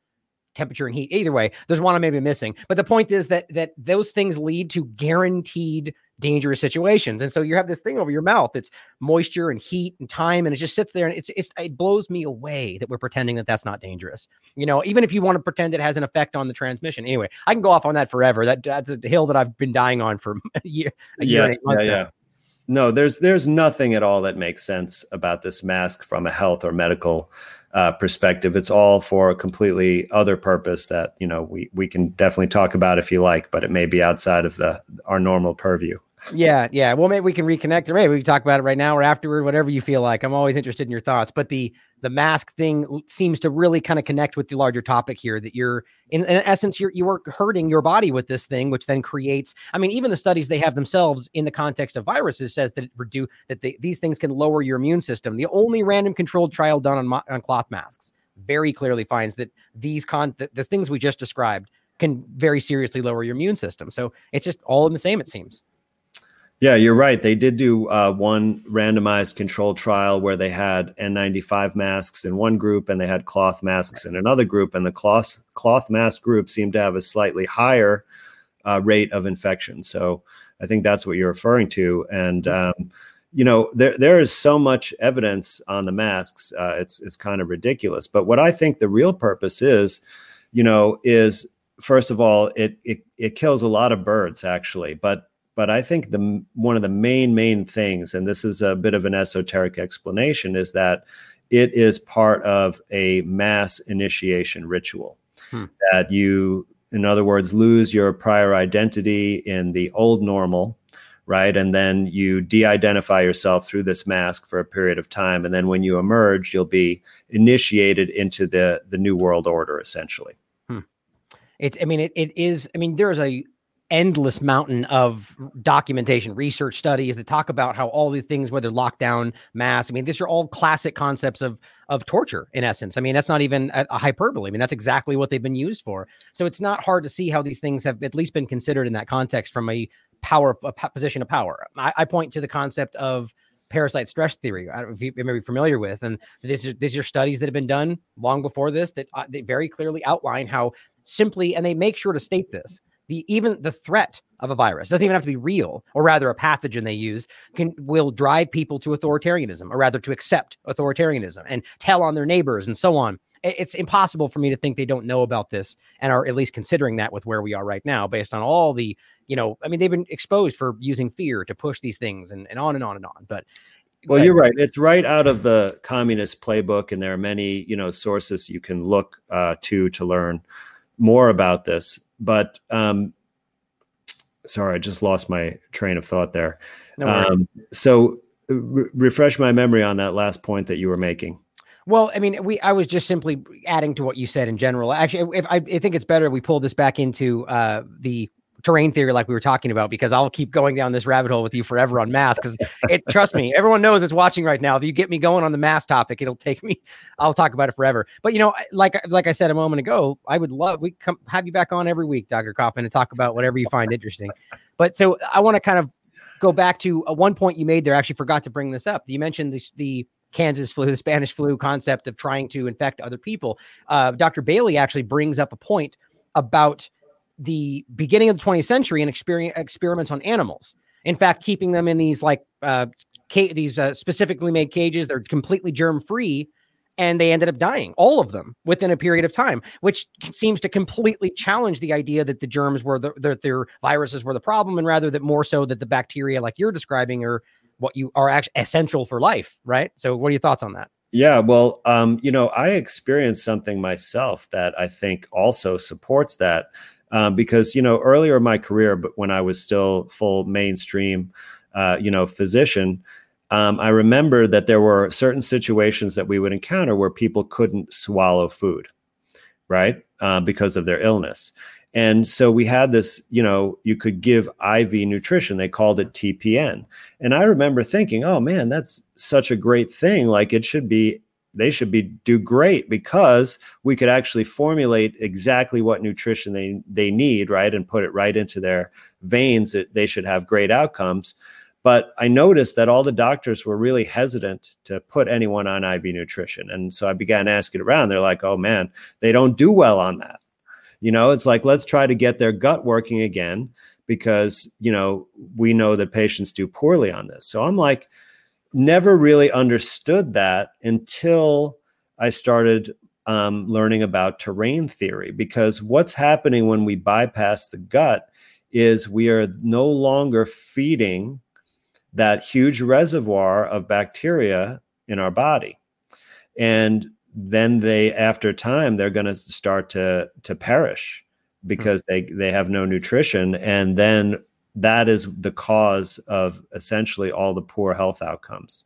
temperature and heat. Either way, there's one I may be missing. But the point is that that those things lead to guaranteed dangerous situations. And so you have this thing over your mouth. It's moisture and heat and time. And it just sits there. And it's, it's it blows me away that we're pretending that that's not dangerous. You know, even if you want to pretend it has an effect on the transmission. Anyway, I can go off on that forever. That That's a hill that I've been dying on for a year. A year yes, and yeah, yeah. No, there's, there's nothing at all that makes sense about this mask from a health or medical uh, perspective. It's all for a completely other purpose that, you know, we, we can definitely talk about if you like, but it may be outside of the, our normal purview. Yeah. Yeah. Well, maybe we can reconnect, or maybe we can talk about it right now or afterward, whatever you feel like. I'm always interested in your thoughts, but the, the mask thing seems to really kind of connect with the larger topic here, that you're in, in essence, you're, you are hurting your body with this thing, which then creates, I mean, even the studies they have themselves in the context of viruses says that it reduce that they, these things can lower your immune system. The only random controlled trial done on, mo- on cloth masks very clearly finds that these con the, the things we just described can very seriously lower your immune system. So it's just all in the same, it seems. Yeah, you're right. They did do uh, one randomized controlled trial where they had N ninety-five masks in one group and they had cloth masks right. in another group. And the cloth cloth mask group seemed to have a slightly higher uh, rate of infection. So I think that's what you're referring to. And, um, you know, there there is so much evidence on the masks. Uh, it's it's kind of ridiculous. But what I think the real purpose is, you know, is, first of all, it it, it kills a lot of birds, actually. But But I think the one of the main, main things, and this is a bit of an esoteric explanation, is that it is part of a mass initiation ritual. Hmm. That you, in other words, lose your prior identity in the old normal, right? And then you de-identify yourself through this mask for a period of time. And then when you emerge, you'll be initiated into the, the new world order, essentially. Hmm. It's, I mean, it, it is, I mean, there's a, endless mountain of documentation, research studies that talk about how all these things, whether lockdown, mass, I mean, these are all classic concepts of, of torture in essence. I mean, that's not even a, a hyperbole. I mean, that's exactly what they've been used for. So it's not hard to see how these things have at least been considered in that context from a power, a position of power. I, I point to the concept of parasite stress theory. I don't know if you may be familiar with, and these are, these are studies that have been done long before this that uh, they very clearly outline how simply, and they make sure to state this, The, even the threat of a virus doesn't even have to be real, or rather a pathogen they use can will drive people to authoritarianism, or rather to accept authoritarianism and tell on their neighbors and so on. It's impossible for me to think they don't know about this and are at least considering that with where we are right now, based on all the, you know, I mean, they've been exposed for using fear to push these things and, and on and on and on. But well, you're right. It's right out of the communist playbook. And there are many, you know, sources you can look uh, to to learn more about this. But um, sorry, I just lost my train of thought there. No um, so re- refresh my memory on that last point that you were making. Well, I mean, we I was just simply adding to what you said in general. Actually, if I, I think it's better we pull this back into uh, the terrain theory like we were talking about, because I'll keep going down this rabbit hole with you forever on masks. Because it, trust me, everyone knows it's watching right now. If you get me going on the mask topic, it'll take me, I'll talk about it forever. But, you know, like, like I said a moment ago, I would love, we come have you back on every week, Doctor Kaufman, and talk about whatever you find interesting. But so I want to kind of go back to a one point you made there. I actually forgot to bring this up. You mentioned the, the Kansas flu, the Spanish flu concept of trying to infect other people. Uh, Doctor Bailey actually brings up a point about the beginning of the twentieth century and exper- experiments on animals. In fact, keeping them in these like uh, ca- these uh, specifically made cages, they're completely germ free, and they ended up dying, all of them, within a period of time, which seems to completely challenge the idea that the germs were the, that their viruses were the problem, and rather that more so that the bacteria, like you're describing, are what you are actually essential for life, right? So, what are your thoughts on that? Yeah, well, um, you know, I experienced something myself that I think also supports that. Uh, because, you know, earlier in my career, but when I was still full mainstream, uh, you know, physician, um, I remember that there were certain situations that we would encounter where people couldn't swallow food, right, uh, because of their illness. And so we had this, you know, you could give I V nutrition. They called it T P N. And I remember thinking, oh, man, that's such a great thing. Like it should be. They should be do great because we could actually formulate exactly what nutrition they, they need, right? And put it right into their veins. It, they should have great outcomes. But I noticed that all the doctors were really hesitant to put anyone on I V nutrition. And so I began asking around. They're like, oh man, they don't do well on that. You know, it's like, let's try to get their gut working again because, you know, we know that patients do poorly on this. So I'm like, never really understood that until I started um, learning about terrain theory, because what's happening when we bypass the gut is we are no longer feeding that huge reservoir of bacteria in our body. And then they, after time, they're going to start to to perish because mm-hmm. they, they have no nutrition. And then that is the cause of essentially all the poor health outcomes.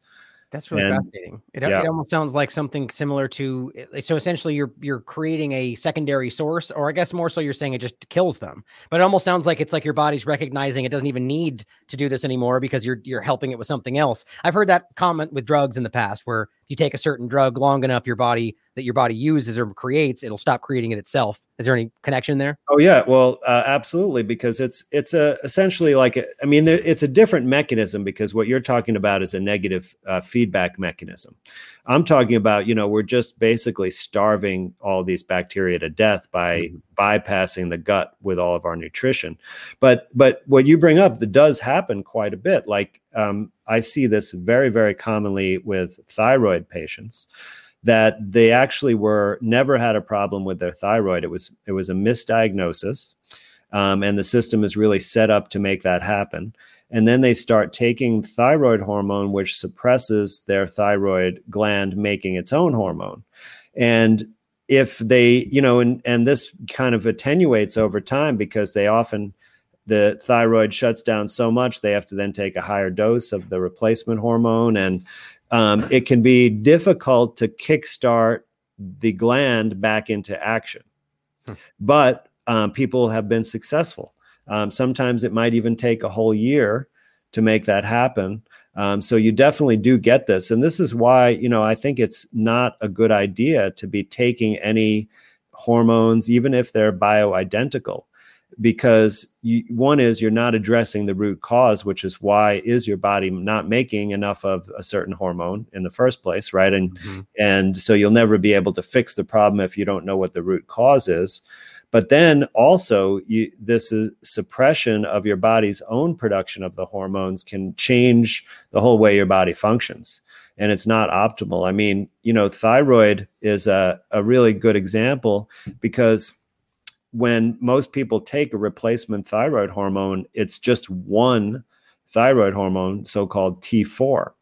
That's really and, fascinating. It, yeah. It almost sounds like something similar to, so essentially you're, you're creating a secondary source, or I guess more so you're saying it just kills them, but it almost sounds like it's like your body's recognizing it doesn't even need to do this anymore because you're, you're helping it with something else. I've heard that comment with drugs in the past where you take a certain drug long enough, your body that your body uses or creates, it'll stop creating it itself. Is there any connection there? Oh yeah. Well, uh, absolutely. Because it's, it's a, essentially like, a, I mean, there, it's a different mechanism because what you're talking about is a negative uh, feedback mechanism. I'm talking about, you know, we're just basically starving all these bacteria to death by mm-hmm. bypassing the gut with all of our nutrition. But, but what you bring up, that does happen quite a bit. Like um, I see this very, very commonly with thyroid patients, that they actually were never had a problem with their thyroid. It was it was a misdiagnosis, um, and the system is really set up to make that happen. And then they start taking thyroid hormone, which suppresses their thyroid gland making its own hormone. And if they, you know, and and this kind of attenuates over time because they often, the thyroid shuts down so much, they have to then take a higher dose of the replacement hormone. And Um, it can be difficult to kickstart the gland back into action, hmm. but um, people have been successful. Um, sometimes it might even take a whole year to make that happen. Um, so you definitely do get this. And this is why, you know, I think it's not a good idea to be taking any hormones, even if they're bioidentical, because you, one is you're not addressing the root cause, which is why is your body not making enough of a certain hormone in the first place, right? And mm-hmm. and so you'll never be able to fix the problem if you don't know what the root cause is. But then also you, this is suppression of your body's own production of the hormones can change the whole way your body functions. And it's not optimal. I mean, you know, thyroid is a, a really good example because when most people take a replacement thyroid hormone, it's just one thyroid hormone, so-called T four.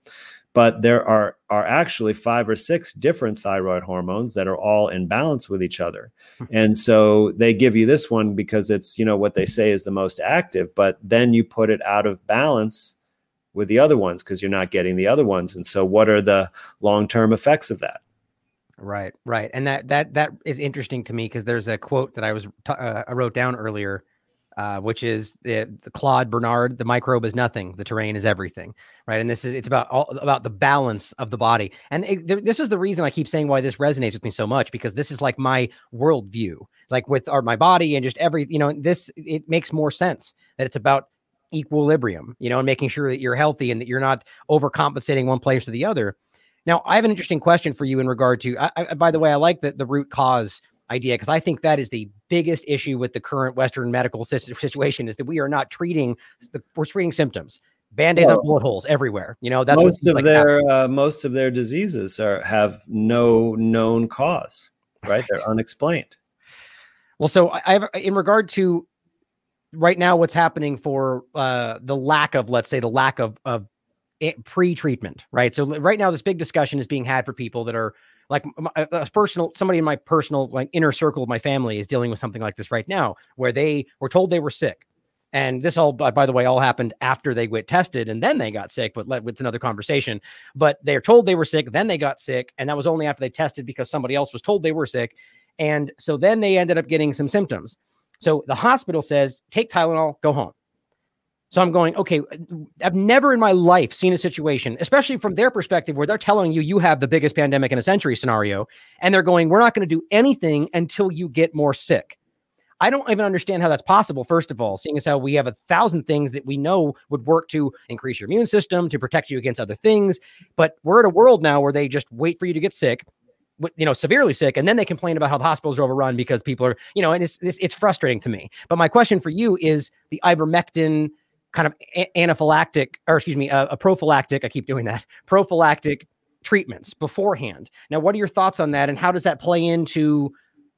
But there are, are actually five or six different thyroid hormones that are all in balance with each other. And so they give you this one because it's, you know, what they say is the most active, but then you put it out of balance with the other ones because you're not getting the other ones. And so what are the long-term effects of that? Right, right, and that that that is interesting to me because there's a quote that I was t- uh, I wrote down earlier uh, which is the, the Claude Bernard, the microbe is nothing, the terrain is everything, right? And this is, it's about all about the balance of the body. And it, th- this is the reason I keep saying why this resonates with me so much, because this is like my worldview, like with our, my body and just every, you know, this, it makes more sense that it's about equilibrium, you know, and making sure that you're healthy and that you're not overcompensating one place or the other. Now, I have an interesting question for you in regard to, I, I, by the way, I like the, the root cause idea, because I think that is the biggest issue with the current Western medical situation, is that we are not treating, we're treating symptoms. Band-aids well, on bullet holes everywhere. You know, that's most of like their uh, most of their diseases are have no known cause, right? right? They're unexplained. Well, so I have, in regard to right now, what's happening for uh, the lack of, let's say, the lack of of pre-treatment, right? So right now, this big discussion is being had for people that are like a, a personal, somebody in my personal, like inner circle of my family is dealing with something like this right now, where they were told they were sick. And this all, by, by the way, all happened after they went tested and then they got sick, but let, it's another conversation. But they're told they were sick, then they got sick. And that was only after they tested because somebody else was told they were sick. And so then they ended up getting some symptoms. So the hospital says, take Tylenol, go home. So I'm going, okay, I've never in my life seen a situation, especially from their perspective, where they're telling you, you have the biggest pandemic in a century scenario. And they're going, we're not going to do anything until you get more sick. I don't even understand how that's possible. First of all, seeing as how we have a thousand things that we know would work to increase your immune system, to protect you against other things. But we're in a world now where they just wait for you to get sick, you know, severely sick. And then they complain about how the hospitals are overrun because people are, you know, and it's, it's, it's frustrating to me. But my question for you is the ivermectin kind of anaphylactic, or excuse me, a, a prophylactic, I keep doing that, prophylactic treatments beforehand. Now, what are your thoughts on that? And how does that play into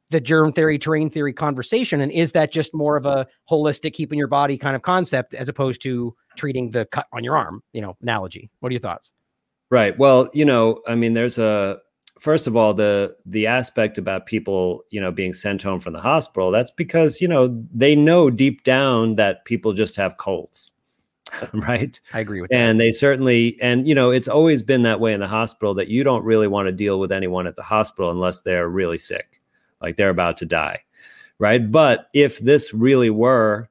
the germ theory, terrain theory conversation? And is that just more of a holistic, keeping your body kind of concept as opposed to treating the cut on your arm, you know, analogy? What are your thoughts? Right. Well, you know, I mean, there's a, first of all, the the aspect about people, you know, being sent home from the hospital, that's because, you know, they know deep down that people just have colds, right? I agree with that. And they certainly, and, you know, it's always been that way in the hospital, that you don't really want to deal with anyone at the hospital unless they're really sick, like they're about to die, right? But if this really were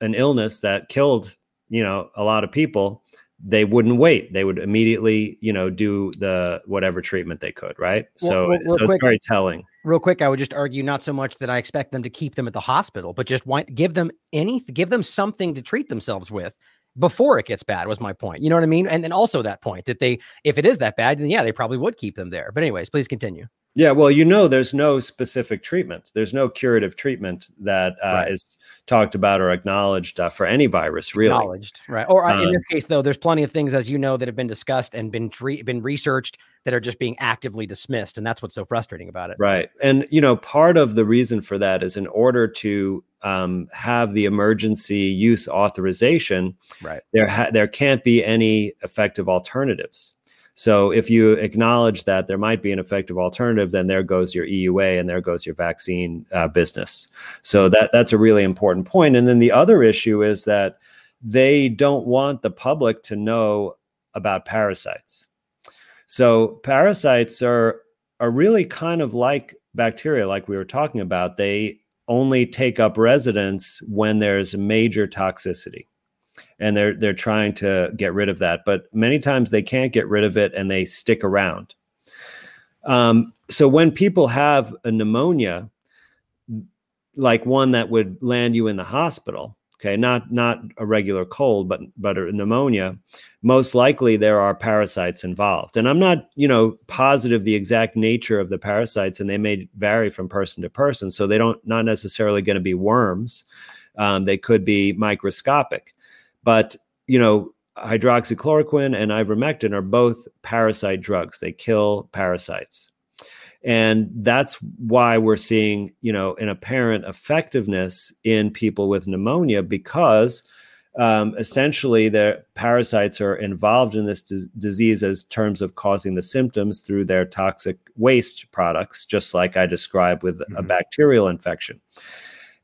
an illness that killed, you know, a lot of people, they wouldn't wait. They would immediately, you know, do the whatever treatment they could, right? Well, so, real, real so quick, it's very telling. Real quick, I would just argue not so much that I expect them to keep them at the hospital, but just want, give them any, give them something to treat themselves with before it gets bad was my point. You know what I mean? And then also that point that they, if it is that bad, then yeah, they probably would keep them there. But anyways, please continue. Yeah, well, you know, there's no specific treatment. There's no curative treatment that uh, right. is talked about or acknowledged uh, for any virus, really. Acknowledged, right? Or um, in this case, though, there's plenty of things, as you know, that have been discussed and been tre- been researched that are just being actively dismissed, and that's what's so frustrating about it. Right, and you know, part of the reason for that is in order to um, have the emergency use authorization, right? There ha- there can't be any effective alternatives. So if you acknowledge that there might be an effective alternative, then there goes your E U A and there goes your vaccine uh, business. So that that's a really important point. And then the other issue is that they don't want the public to know about parasites. So parasites are are really kind of like bacteria, like we were talking about. They only take up residence when there's major toxicity. And they're they're trying to get rid of that, but many times they can't get rid of it, and they stick around. Um, so when people have a pneumonia, like one that would land you in the hospital, okay, not not a regular cold, but but a pneumonia, most likely there are parasites involved. And I'm not, you know, positive the exact nature of the parasites, and they may vary from person to person. So they don't not necessarily going to be worms. Um, they could be microscopic. But, you know, hydroxychloroquine and ivermectin are both parasite drugs. They kill parasites. And that's why we're seeing, you know, an apparent effectiveness in people with pneumonia, because um, essentially their parasites are involved in this d- disease as terms of causing the symptoms through their toxic waste products, just like I described with mm-hmm. a bacterial infection.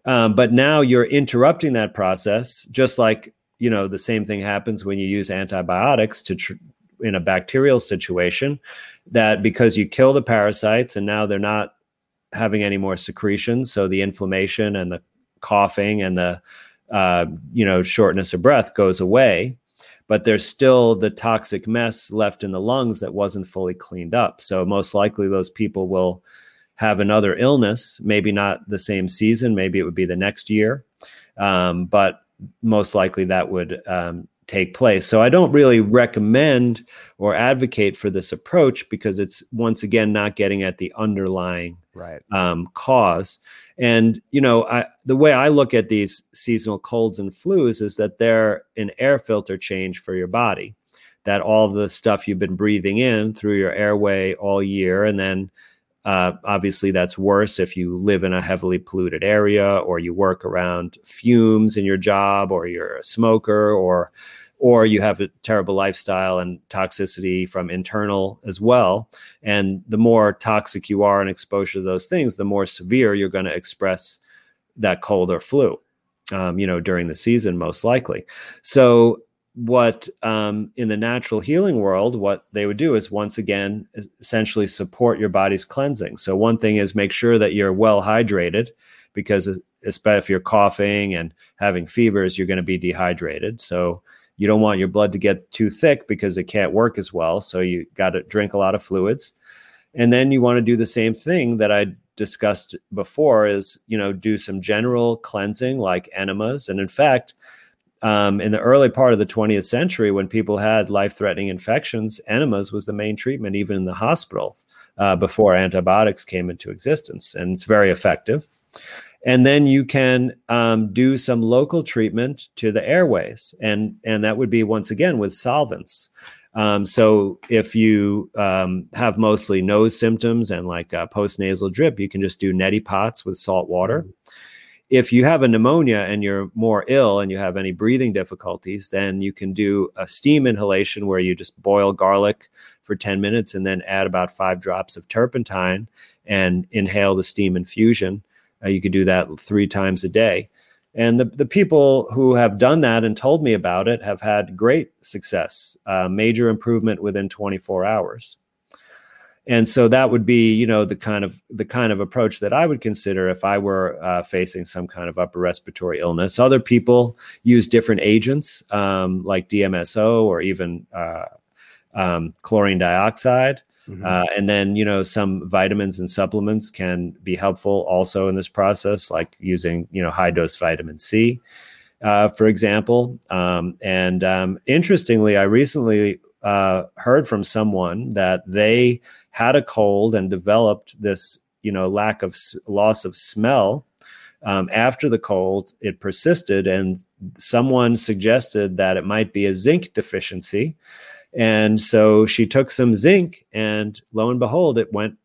Um, but now you're interrupting that process, just like, you know, the same thing happens when you use antibiotics to tr- in a bacterial situation, that because you kill the parasites and now they're not having any more secretion. So the inflammation and the coughing and the uh, you know shortness of breath goes away, but there's still the toxic mess left in the lungs that wasn't fully cleaned up. So most likely those people will have another illness, maybe not the same season, maybe it would be the next year, um, but most likely that would um, take place. So I don't really recommend or advocate for this approach because it's, once again, not getting at the underlying right. um, cause. And, you know, I, the way I look at these seasonal colds and flus is that they're an air filter change for your body, that all the stuff you've been breathing in through your airway all year. And then uh, obviously that's worse if you live in a heavily polluted area or you work around fumes in your job or you're a smoker or or you have a terrible lifestyle and toxicity from internal as well. And the more toxic you are in exposure to those things, the more severe you're going to express that cold or flu, um, you know, during the season, most likely. So what um, in the natural healing world, what they would do is, once again, essentially support your body's cleansing. So one thing is make sure that you're well hydrated, because especially if you're coughing and having fevers, you're going to be dehydrated. So you don't want your blood to get too thick because it can't work as well. So you got to drink a lot of fluids. And then you want to do the same thing that I discussed before is, you know, do some general cleansing like enemas. And in fact, um, in the early part of the twentieth century, when people had life-threatening infections, enemas was the main treatment, even in the hospitals, uh, before antibiotics came into existence. And it's very effective. And then you can um, do some local treatment to the airways. And, and that would be, once again, with solvents. Um, so if you um, have mostly nose symptoms and like a post-nasal drip, you can just do neti pots with salt water. If you have a pneumonia and you're more ill and you have any breathing difficulties, then you can do a steam inhalation where you just boil garlic for ten minutes and then add about five drops of turpentine and inhale the steam infusion. Uh, you could do that three times a day. And the, the people who have done that and told me about it have had great success, uh, major improvement within twenty-four hours. And so that would be, you know, the kind of the kind of approach that I would consider if I were uh, facing some kind of upper respiratory illness. Other people use different agents um, like D M S O or even uh, um, chlorine dioxide. Mm-hmm. Uh, and then, you know, some vitamins and supplements can be helpful also in this process, like using, you know, high dose vitamin C, uh, for example. Um, and um, interestingly, I recently uh, heard from someone that they had a cold and developed this, you know, lack of s- loss of smell. Um, after the cold, it persisted, and someone suggested that it might be a zinc deficiency. And so she took some zinc, and lo and behold, it went,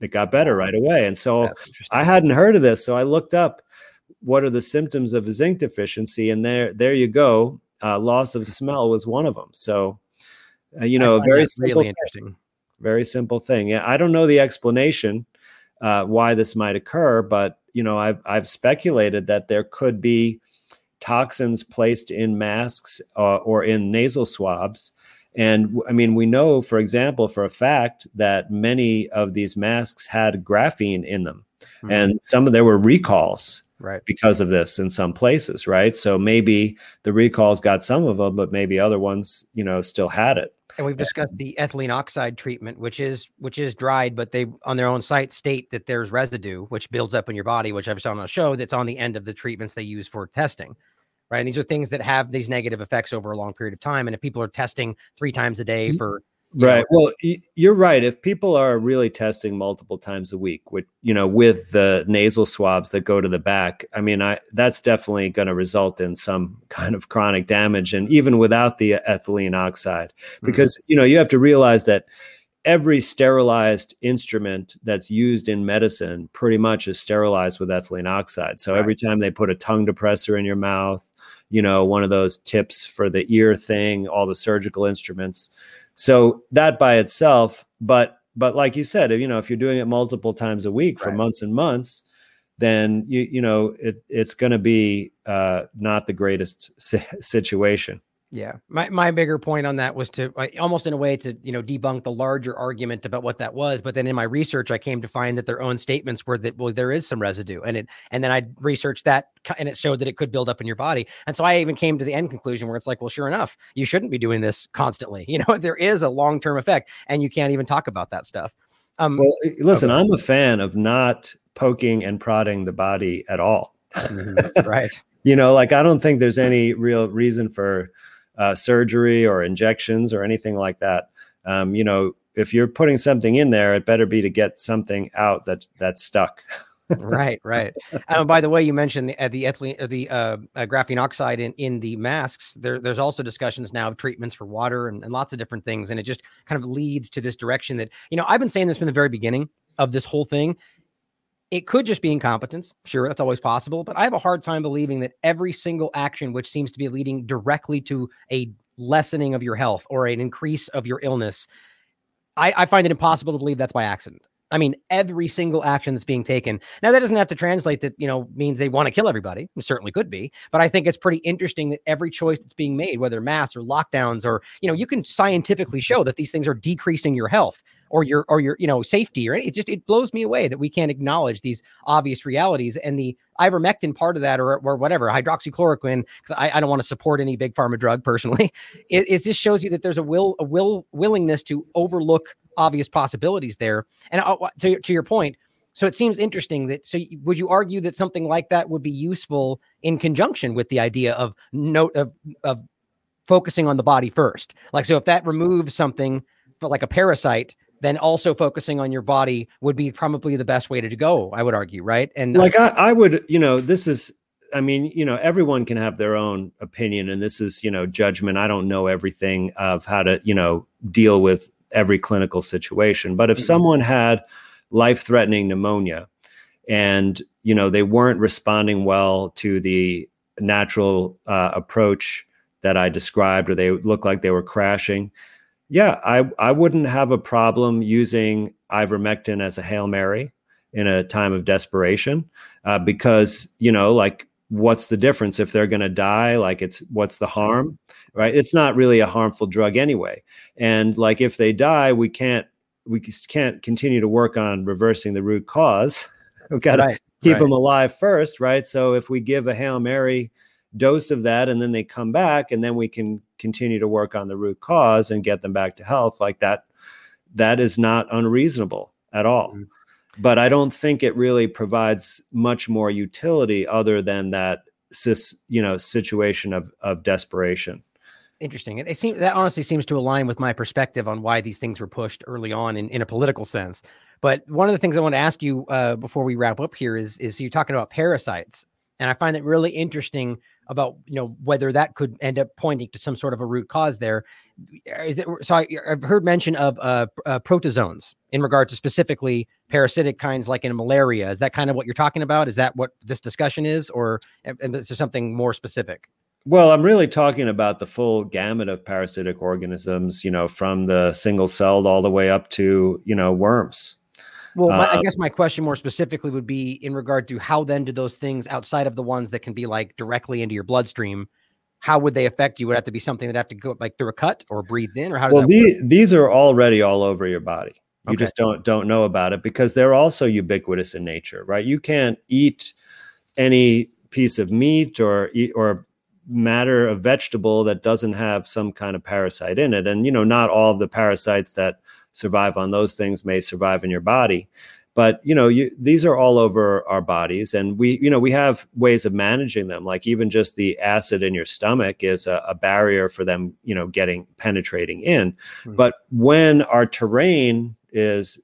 it got better right away. And so I hadn't heard of this. So I looked up what are the symptoms of a zinc deficiency, and there, there you go. Uh, loss of smell was one of them. So, uh, you know, a very simple, really interesting, very simple thing. Yeah, I don't know the explanation uh, why this might occur, but you know, I've I've speculated that there could be toxins placed in masks uh, or in nasal swabs. And I mean, we know, for example, for a fact that many of these masks had graphene in them, mm-hmm. and some of there were recalls right. because of this in some places, right? So maybe the recalls got some of them, but maybe other ones, you know, still had it. And we've discussed the ethylene oxide treatment, which is which is dried, but they on their own site state that there's residue which builds up in your body, which I've shown on a show that's on the end of the treatments they use for testing. Right. And these are things that have these negative effects over a long period of time. And if people are testing three times a day for. Right. Know, well, you're right. If people are really testing multiple times a week with, you know, with the nasal swabs that go to the back, I mean, I that's definitely going to result in some kind of chronic damage. And even without the ethylene oxide, because, mm-hmm. you know, you have to realize that every sterilized instrument that's used in medicine pretty much is sterilized with ethylene oxide. So right. every time they put a tongue depressor in your mouth, you know, one of those tips for the ear thing, all the surgical instruments. So that by itself, but, but like you said, you know, if you're doing it multiple times a week for right. months and months, then you, you know, it, it's going to be uh, not the greatest si- situation. Yeah. My my bigger point on that was to I, almost in a way to, you know, debunk the larger argument about what that was. But then in my research, I came to find that their own statements were that, well, there is some residue. And it and then I researched that and it showed that it could build up in your body. And so I even came to the end conclusion where it's like, well, sure enough, you shouldn't be doing this constantly. You know, there is a long term effect and you can't even talk about that stuff. Um, well, listen, okay. I'm a fan of not poking and prodding the body at all. Mm-hmm. Right. You know, like, I don't think there's any real reason for Uh, surgery or injections or anything like that. Um, you know, if you're putting something in there, it better be to get something out that that's stuck. Right, right. Um, by the way, you mentioned the uh, the ethylene, uh, the uh, uh, graphene oxide in, in the masks. There, there's also discussions now of treatments for water and, and lots of different things. And it just kind of leads to this direction that, you know, I've been saying this from the very beginning of this whole thing. It could just be incompetence. Sure, that's always possible. But I have a hard time believing that every single action, which seems to be leading directly to a lessening of your health or an increase of your illness, I, I find it impossible to believe that's by accident. I mean, every single action that's being taken. Now, that doesn't have to translate that, you know, means they want to kill everybody. It certainly could be. But I think it's pretty interesting that every choice that's being made, whether masks or lockdowns or, you know, you can scientifically show that these things are decreasing your health or your, or your, you know, safety, or it just, it blows me away that we can't acknowledge these obvious realities. And the ivermectin part of that, or or whatever, hydroxychloroquine, because I, I don't want to support any big pharma drug personally, it, it just shows you that there's a will, a will willingness to overlook obvious possibilities there. And uh, to, to your point, so it seems interesting that, so would you argue that something like that would be useful in conjunction with the idea of note of, of focusing on the body first? Like, so if that removes something like a parasite, then also focusing on your body would be probably the best way to go, I would argue, right? And like I, I would, you know, this is, I mean, you know, everyone can have their own opinion, and this is, you know, judgment. I don't know everything of how to, you know, deal with every clinical situation. But if mm-hmm. someone had life-threatening pneumonia and, you know, they weren't responding well to the natural uh, approach that I described, or they looked like they were crashing, yeah, I, I wouldn't have a problem using ivermectin as a Hail Mary in a time of desperation, uh, because, you know, like, what's the difference if they're going to die? Like, it's, what's the harm, right? It's not really a harmful drug anyway. And like, if they die, we can't, we can't continue to work on reversing the root cause. We've got to right, keep right. them alive first, right? So if we give a Hail Mary dose of that and then they come back, and then we can continue to work on the root cause and get them back to health, like that, that is not unreasonable at all. Mm-hmm. But I don't think it really provides much more utility other than that, you know, situation of, of desperation. Interesting. It, it seems that honestly seems to align with my perspective on why these things were pushed early on in, in a political sense. But one of the things I want to ask you uh, before we wrap up here is, is you're talking about parasites. And I find it really interesting about, you know, whether that could end up pointing to some sort of a root cause there. Is it, so I, I've heard mention of uh, uh, protozoans in regards to specifically parasitic kinds like in malaria. Is that kind of what you're talking about? Is that what this discussion is, or is there something more specific? Well, I'm really talking about the full gamut of parasitic organisms, you know, from the single-celled all the way up to, you know, worms. Well, my, I guess my question more specifically would be in regard to how then do those things outside of the ones that can be like directly into your bloodstream, how would they affect you? Would it have to be something that have to go like through a cut or breathed in, or how does well, that work? These, these are already all over your body. You okay. just don't don't know about it because they're also ubiquitous in nature, right? You can't eat any piece of meat or eat or matter of vegetable that doesn't have some kind of parasite in it. And, you know, not all of the parasites that survive on those things may survive in your body, but you know, you, these are all over our bodies, and we, you know, we have ways of managing them. Like even just the acid in your stomach is a, a barrier for them, you know, getting penetrating in. Mm-hmm. But when our terrain is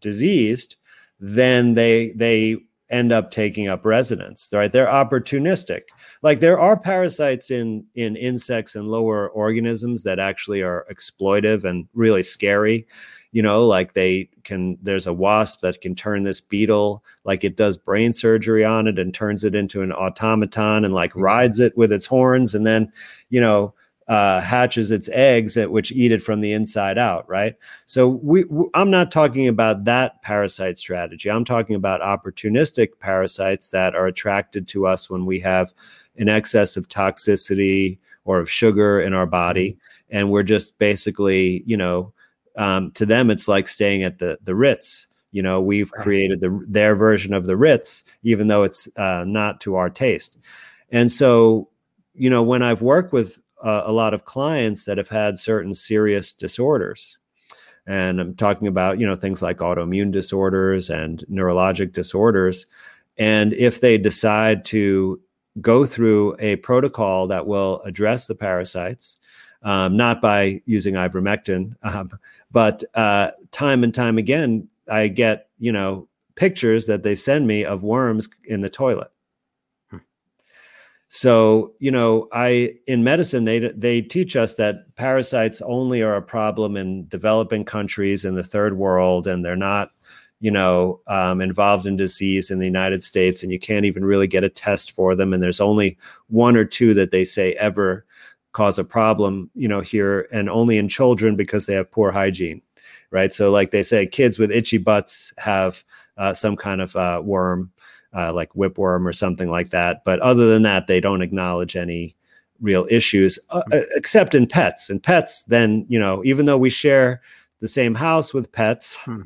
diseased, then they, they end up taking up residence, right? They're opportunistic. Like there are parasites in, in insects and lower organisms that actually are exploitive and really scary. You know, like they can, there's a wasp that can turn this beetle, like it does brain surgery on it and turns it into an automaton and like rides it with its horns and then, you know, uh, hatches its eggs at which eat it from the inside out. Right. So we, w- I'm not talking about that parasite strategy. I'm talking about opportunistic parasites that are attracted to us when we have an excess of toxicity or of sugar in our body. And we're just basically, you know, um, to them, it's like staying at the, the Ritz. You know, we've created the, their version of the Ritz, even though it's uh, not to our taste. And so, you know, when I've worked with uh, a lot of clients that have had certain serious disorders, and I'm talking about, you know, things like autoimmune disorders and neurologic disorders, and if they decide to go through a protocol that will address the parasites, um, not by using ivermectin, um, but uh, time and time again, I get, you know, pictures that they send me of worms in the toilet. Hmm. So, you know, I, in medicine, they, they teach us that parasites only are a problem in developing countries in the third world, and they're not, you know, um, involved in disease in the United States, and you can't even really get a test for them. And there's only one or two that they say ever cause a problem, you know, here, and only in children because they have poor hygiene. Right. So like they say, kids with itchy butts have uh, some kind of uh, worm, uh, like whipworm or something like that. But other than that, they don't acknowledge any real issues, uh, except in pets. And pets then, you know, even though we share the same house with pets, hmm.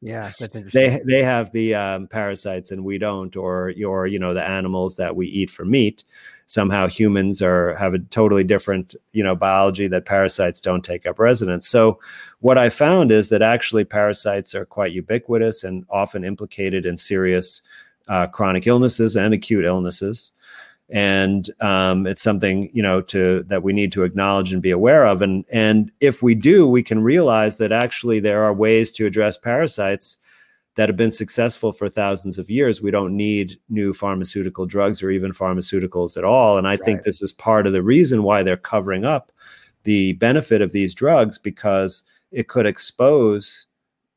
yeah, that's they they have the um, parasites and we don't, or, or, you know, the animals that we eat for meat. Somehow humans are have a totally different, you know, biology that parasites don't take up residence. So what I found is that actually parasites are quite ubiquitous and often implicated in serious uh, chronic illnesses and acute illnesses. And um, it's something, you know, to that we need to acknowledge and be aware of. And, and if we do, we can realize that actually there are ways to address parasites that have been successful for thousands of years. We don't need new pharmaceutical drugs or even pharmaceuticals at all. And I right. think this is part of the reason why they're covering up the benefit of these drugs, because it could expose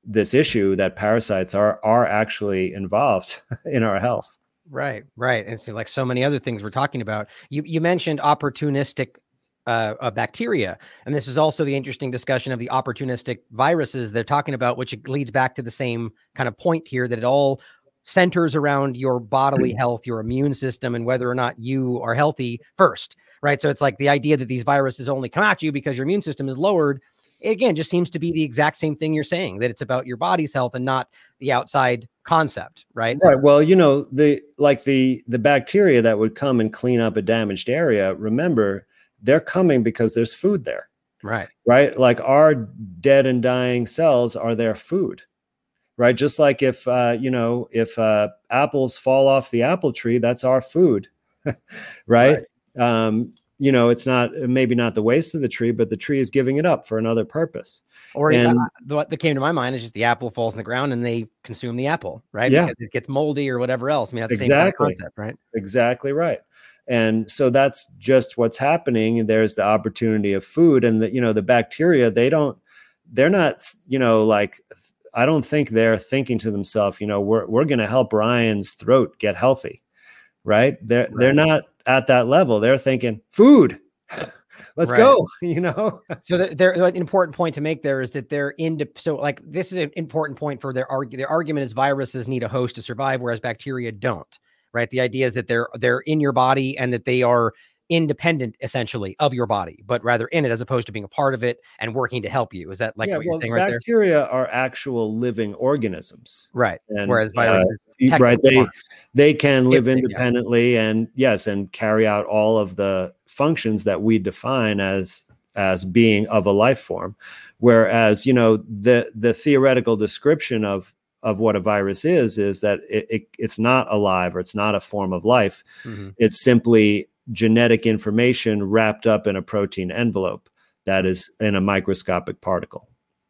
this issue that parasites are, are actually involved in our health. Right, right. And so like so many other things we're talking about, you, you mentioned opportunistic Uh, uh, bacteria. And this is also the interesting discussion of the opportunistic viruses they're talking about, which leads back to the same kind of point here, that it all centers around your bodily health, your immune system, and whether or not you are healthy first, right? So it's like the idea that these viruses only come at you because your immune system is lowered. It again just seems to be the exact same thing you're saying, that it's about your body's health and not the outside concept, right? Right. Well, you know, the like the the bacteria that would come and clean up a damaged area, remember, they're coming because there's food there. Right. Right. Like our dead and dying cells are their food. Right. Just like if, uh, you know, if uh, apples fall off the apple tree, that's our food. right. right. Um, you know, it's not, maybe not the waste of the tree, but the tree is giving it up for another purpose. Or and, yeah, what that came to my mind is just the apple falls in the ground and they consume the apple. Right. Yeah. Because it gets moldy or whatever else. I mean, that's the exactly. same kind of concept, right? Exactly right. And so that's just what's happening. There's the opportunity of food, and the, you know, the bacteria, they don't, they're not, you know, like, I don't think they're thinking to themselves, you know, we're, we're going to help Ryan's throat get healthy. Right. They're, right. they're not at that level. They're thinking food, let's right. go, you know? So the, there, an important point to make there is that they're into, so like, this is an important point for their argument. Their argument is viruses need a host to survive, whereas bacteria don't. Right. The idea is that they're they're in your body and that they are independent essentially of your body, but rather in it as opposed to being a part of it and working to help you. Is that like yeah, what well, you're saying right there? Bacteria are actual living organisms. Right. And, Whereas viruses, uh, right, they, they can live independently yeah. and yes, and carry out all of the functions that we define as as being of a life form. Whereas, you know, the the theoretical description of of what a virus is, is that it, it it's not alive or it's not a form of life. Mm-hmm. It's simply genetic information wrapped up in a protein envelope that is in a microscopic particle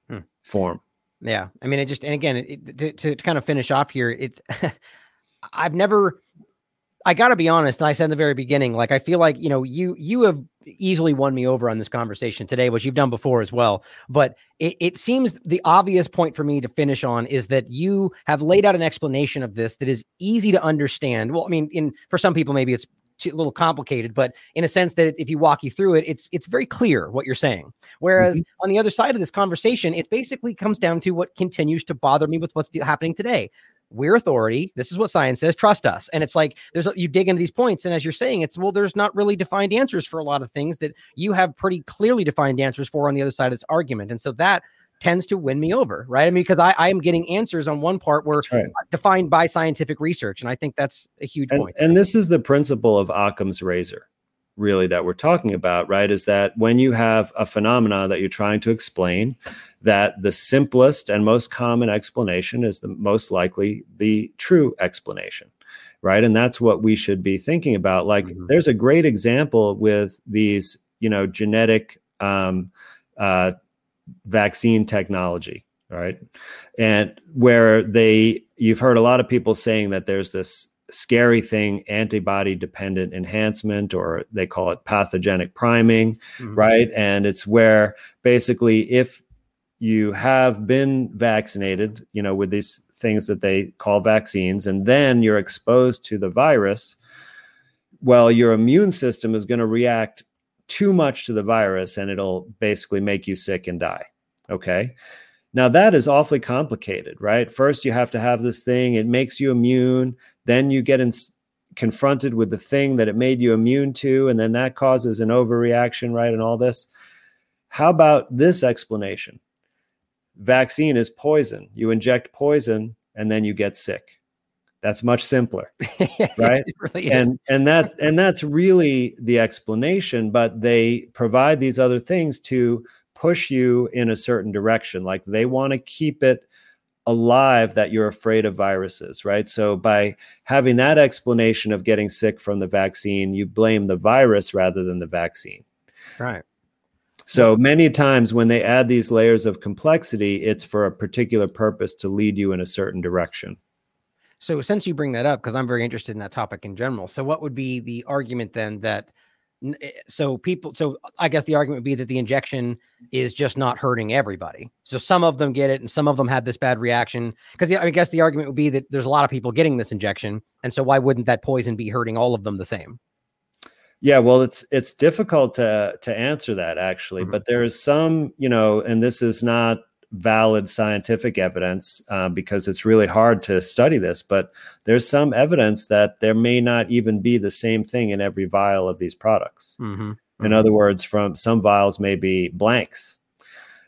hmm. form. Yeah. I mean, it just, and again, it, to, to kind of finish off here, it's, I've never, I gotta be honest. And I said in the very beginning, like, I feel like, you know, you, you have easily won me over on this conversation today, which you've done before as well. But it, it seems the obvious point for me to finish on is that you have laid out an explanation of this that is easy to understand. Well, I mean, in, for some people, maybe it's too, a little complicated, but in a sense that if you walk you through it, it's, it's very clear what you're saying. Whereas mm-hmm. on the other side of this conversation, it basically comes down to what continues to bother me with what's happening today. we're authority. This is what science says. Trust us. And it's like, there's, you dig into these points. And as you're saying, it's, well, there's not really defined answers for a lot of things that you have pretty clearly defined answers for on the other side of this argument. And so that tends to win me over, right? I mean, because I, I am getting answers on one part where right. defined by scientific research. And I think that's a huge and, point. And this is the principle of Occam's razor, really, that we're talking about, right? Is that when you have a phenomena that you're trying to explain, that the simplest and most common explanation is the most likely the true explanation, right? And that's what we should be thinking about. Like mm-hmm. there's a great example with these, you know, genetic um, uh, vaccine technology, right? And where they, you've heard a lot of people saying that there's this scary thing, antibody dependent enhancement, or they call it pathogenic priming, mm-hmm. right? And it's where basically if you have been vaccinated, you know, with these things that they call vaccines, and then you're exposed to the virus, well, your immune system is going to react too much to the virus and it'll basically make you sick and die. Okay. Now that is awfully complicated, right? First, you have to have this thing. It makes you immune. Then you get in, confronted with the thing that it made you immune to. And then that causes an overreaction, right? And all this. How about this explanation? Vaccine is poison. You inject poison and then you get sick. That's much simpler, right? Really and and that and that's really the explanation. But they provide these other things to push you in a certain direction. Like they want to keep it alive that you're afraid of viruses, right? So by having that explanation of getting sick from the vaccine, you blame the virus rather than the vaccine, right? So many times when they add these layers of complexity, it's for a particular purpose to lead you in a certain direction. So since you bring that up, because I'm very interested in that topic in general. So what would be the argument then that, so people, so I guess the argument would be that the injection is just not hurting everybody. So some of them get it and some of them had this bad reaction, because I guess the argument would be that there's a lot of people getting this injection. And so why wouldn't that poison be hurting all of them the same? Yeah, well, it's it's difficult to to answer that, actually. Mm-hmm. But there is some, you know, and this is not valid scientific evidence uh, because it's really hard to study this. But there's some evidence that there may not even be the same thing in every vial of these products. Mm-hmm. Mm-hmm. In other words, from some vials may be blanks.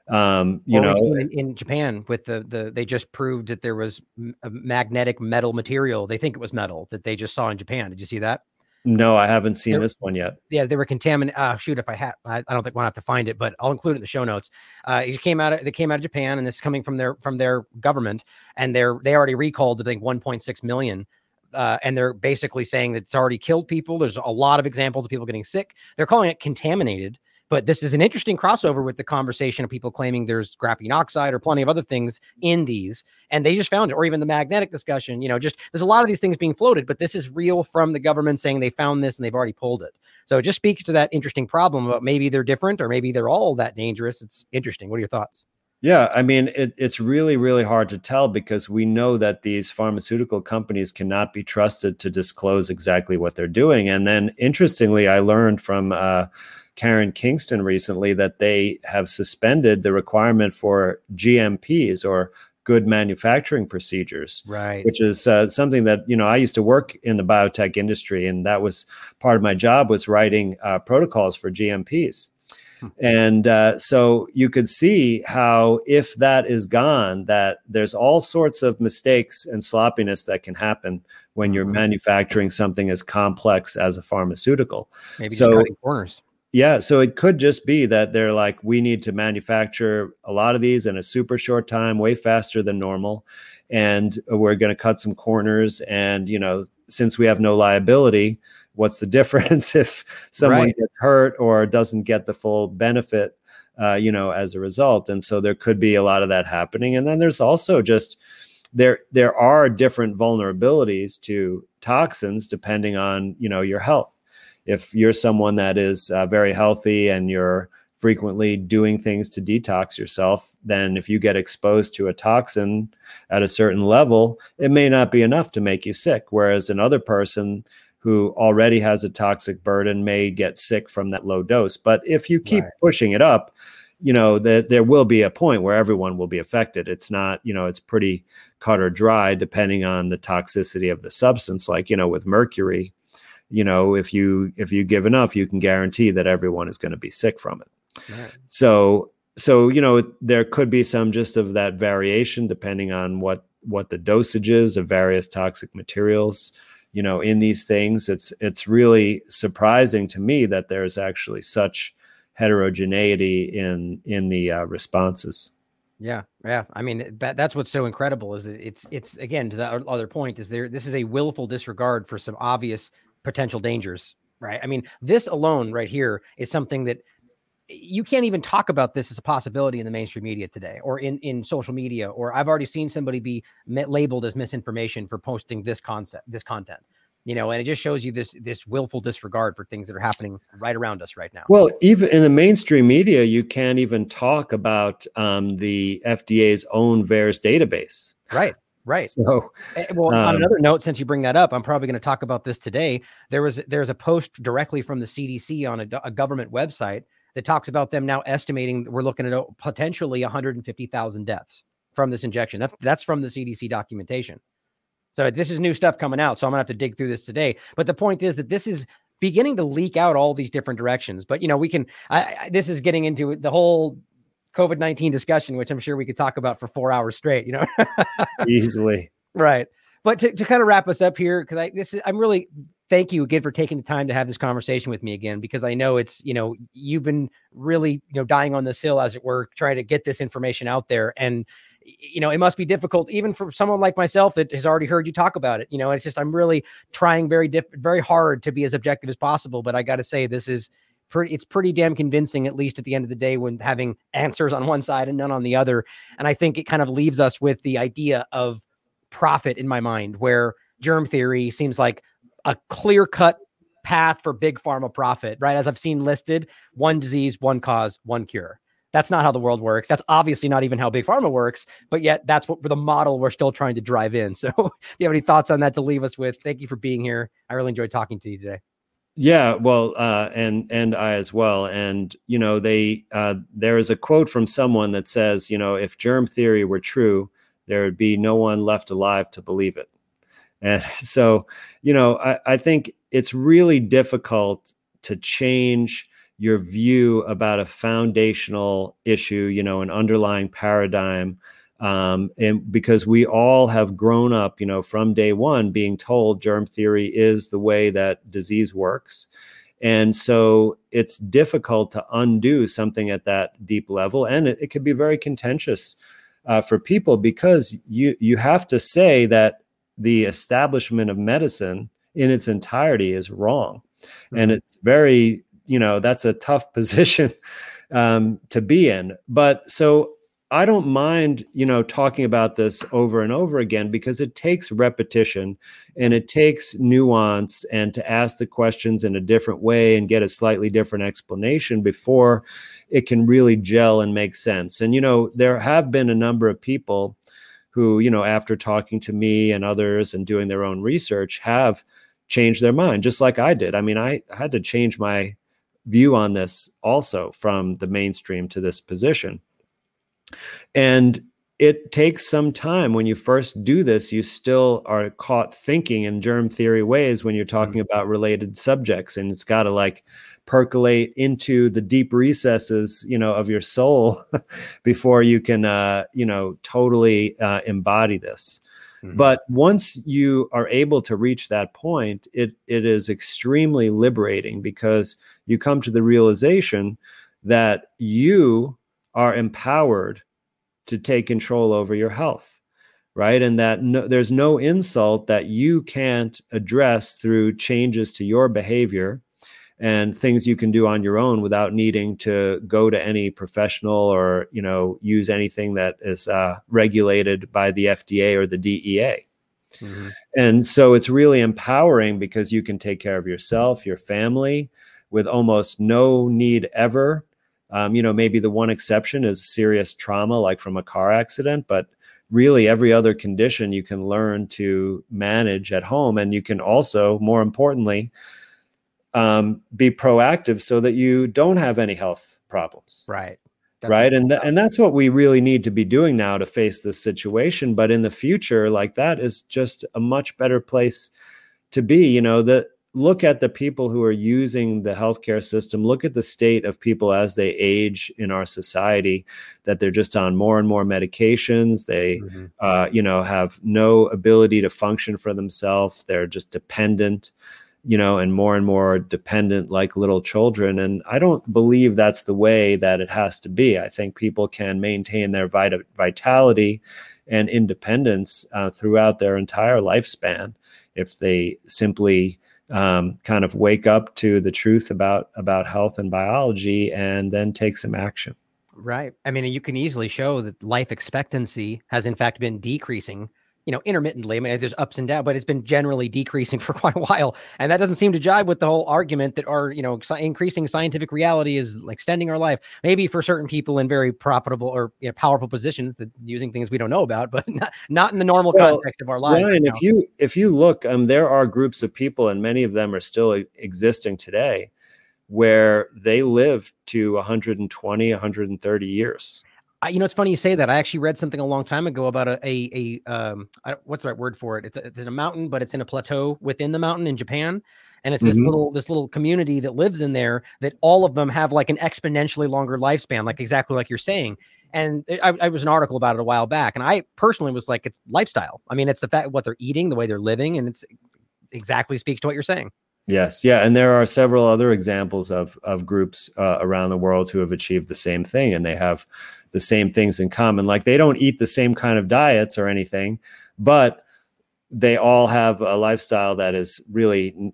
Um, you well, know, in, in Japan with the, the, they just proved that there was a magnetic metal material. They think it was metal that they just saw in Japan. Did you see that? No, I haven't seen there, this one yet. Yeah, they were contaminated. Uh, shoot, if I had, I, I don't think we'll have to find it, but I'll include it in the show notes. Uh, it came out. Of, they came out of Japan, and this is coming from their from their government, and they're they already recalled, I think, one point six million, uh, and they're basically saying that it's already killed people. There's a lot of examples of people getting sick. They're calling it contaminated, but this is an interesting crossover with the conversation of people claiming there's graphene oxide or plenty of other things in these, and they just found it, or even the magnetic discussion, you know, just there's a lot of these things being floated, but this is real from the government saying they found this and they've already pulled it. So it just speaks to that interesting problem about maybe they're different or maybe they're all that dangerous. It's interesting. What are your thoughts? Yeah, I mean, it, it's really, really hard to tell because we know that these pharmaceutical companies cannot be trusted to disclose exactly what they're doing. And then interestingly, I learned from uh, Karen Kingston recently that they have suspended the requirement for G M Ps, or good manufacturing procedures, right? Which is uh, something that, you know, I used to work in the biotech industry, and that was part of my job, was writing uh, protocols for G M Ps. And uh, so you could see how if that is gone, that there's all sorts of mistakes and sloppiness that can happen when you're manufacturing something as complex as a pharmaceutical. Maybe so, cutting corners. Yeah. So it could just be that they're like, we need to manufacture a lot of these in a super short time, way faster than normal. And we're going to cut some corners. And, you know, since we have no liability, what's the difference if someone right. gets hurt or doesn't get the full benefit, uh, you know, as a result? And so there could be a lot of that happening. And then there's also just there there are different vulnerabilities to toxins depending on, you know, your health. If you're someone that is uh, very healthy and you're frequently doing things to detox yourself, then if you get exposed to a toxin at a certain level, it may not be enough to make you sick. Whereas another person who already has a toxic burden may get sick from that low dose. But if you keep right. pushing it up, you know, that there will be a point where everyone will be affected. It's not, you know, it's pretty cut or dry depending on the toxicity of the substance. Like, you know, with mercury, you know, if you, if you give enough, you can guarantee that everyone is going to be sick from it. Right. So, so, you know, there could be some just of that variation depending on what, what the dosage is of various toxic materials, you know, in these things. It's, it's really surprising to me that there's actually such heterogeneity in, in the uh, responses. Yeah. Yeah. I mean, that, that's what's so incredible is that it's, it's again, to the other point is there, this is a willful disregard for some obvious potential dangers, right? I mean, this alone right here is something that you can't even talk about this as a possibility in the mainstream media today, or in, in social media, or I've already seen somebody be met, labeled as misinformation for posting this concept, this content, you know, and it just shows you this, this willful disregard for things that are happening right around us right now. Well, even in the mainstream media, you can't even talk about um, the F D A's own VAERS database. Right. Right. So, well, um, on another note, since you bring that up, I'm probably going to talk about this today. There was, there's a post directly from the C D C on a, a government website that talks about them now estimating that we're looking at potentially one hundred fifty thousand deaths from this injection. That's, that's from the C D C documentation. So this is new stuff coming out. So I'm gonna have to dig through this today. But the point is that this is beginning to leak out all these different directions, but you know, we can, I, I this is getting into the whole COVID nineteen discussion, which I'm sure we could talk about for four hours straight, you know, easily. Right. But to, to kind of wrap us up here, because I, this is, I'm really, thank you again for taking the time to have this conversation with me again, because I know it's, you know, you've been really, you know, dying on this hill, as it were, trying to get this information out there. And, you know, it must be difficult even for someone like myself that has already heard you talk about it. You know, it's just, I'm really trying very, diff- very hard to be as objective as possible, but I got to say, this is, it's pretty damn convincing, at least at the end of the day, when having answers on one side and none on the other. And I think it kind of leaves us with the idea of profit in my mind, where germ theory seems like a clear-cut path for big pharma profit, right? As I've seen listed, one disease, one cause, one cure. That's not how the world works. That's obviously not even how big pharma works, but yet that's what the model we're still trying to drive in. So if you have any thoughts on that to leave us with, thank you for being here. I really enjoyed talking to you today. Yeah, well, uh, and and I as well. And, you know, they uh, there is a quote from someone that says, you know, if germ theory were true, there would be no one left alive to believe it. And so, you know, I, I think it's really difficult to change your view about a foundational issue, you know, an underlying paradigm. Um, and because we all have grown up, you know, from day one being told germ theory is the way that disease works. And so it's difficult to undo something at that deep level. And it, it can be very contentious uh, for people, because you, you have to say that the establishment of medicine in its entirety is wrong. Mm-hmm. And it's very, you know, that's a tough position um, to be in. But so I don't mind, you know, talking about this over and over again, because it takes repetition and it takes nuance and to ask the questions in a different way and get a slightly different explanation before it can really gel and make sense. And, you know, there have been a number of people who, you know, after talking to me and others and doing their own research, have changed their mind, just like I did. I mean, I had to change my view on this also from the mainstream to this position. And it takes some time. When you first do this, you still are caught thinking in germ theory ways when you're talking about related subjects, and it's got to like percolate into the deep recesses, you know, of your soul before you can, uh, you know, totally uh, embody this. Mm-hmm. But once you are able to reach that point, it it is extremely liberating, because you come to the realization that you are empowered to take control over your health, right? And that no, there's no insult that you can't address through changes to your behavior and things you can do on your own without needing to go to any professional or, you know, use anything that is uh, regulated by the F D A or the D E A. Mm-hmm. And so it's really empowering, because you can take care of yourself, your family, with almost no need ever. Um, you know, maybe the one exception is serious trauma, like from a car accident, but really every other condition you can learn to manage at home. And you can also, more importantly, um, be proactive so that you don't have any health problems. Right. That's right. And, th- and that's what we really need to be doing now to face this situation. But in the future, like, that is just a much better place to be. You know, the, look at the people who are using the healthcare system. Look at the state of people as they age in our society, that they're just on more and more medications. They, mm-hmm. uh, you know, have no ability to function for themselves. They're just dependent, you know, and more and more dependent like little children. And I don't believe that's the way that it has to be. I think people can maintain their vit- vitality and independence uh, throughout their entire lifespan if they simply um, kind of wake up to the truth about, about health and biology and then take some action. Right. I mean, you can easily show that life expectancy has in fact been decreasing, you know, intermittently. I mean, there's ups and downs, but it's been generally decreasing for quite a while. And that doesn't seem to jibe with the whole argument that our, you know, increasing scientific reality is extending our life. Maybe for certain people in very profitable or, you know, powerful positions that using things we don't know about, but not, not in the normal well, context of our lives. Ryan, right if you, if you look, um, there are groups of people, and many of them are still existing today, where they live to one hundred twenty, one hundred thirty years. I, you know, it's funny you say that. I actually read something a long time ago about a, a, a um, I, what's the right word for it? It's a, it's in a mountain, but it's in a plateau within the mountain in Japan. And it's this mm-hmm. little, this little community that lives in there, that all of them have like an exponentially longer lifespan, like exactly like you're saying. And it, I, I was an article about it a while back. And I personally was like, it's lifestyle. I mean, it's the fact what they're eating, the way they're living. And it's exactly speaks to what you're saying. Yes. Yeah. And there are several other examples of, of groups uh, around the world who have achieved the same thing, and they have the same things in common. Like, they don't eat the same kind of diets or anything, but they all have a lifestyle that is really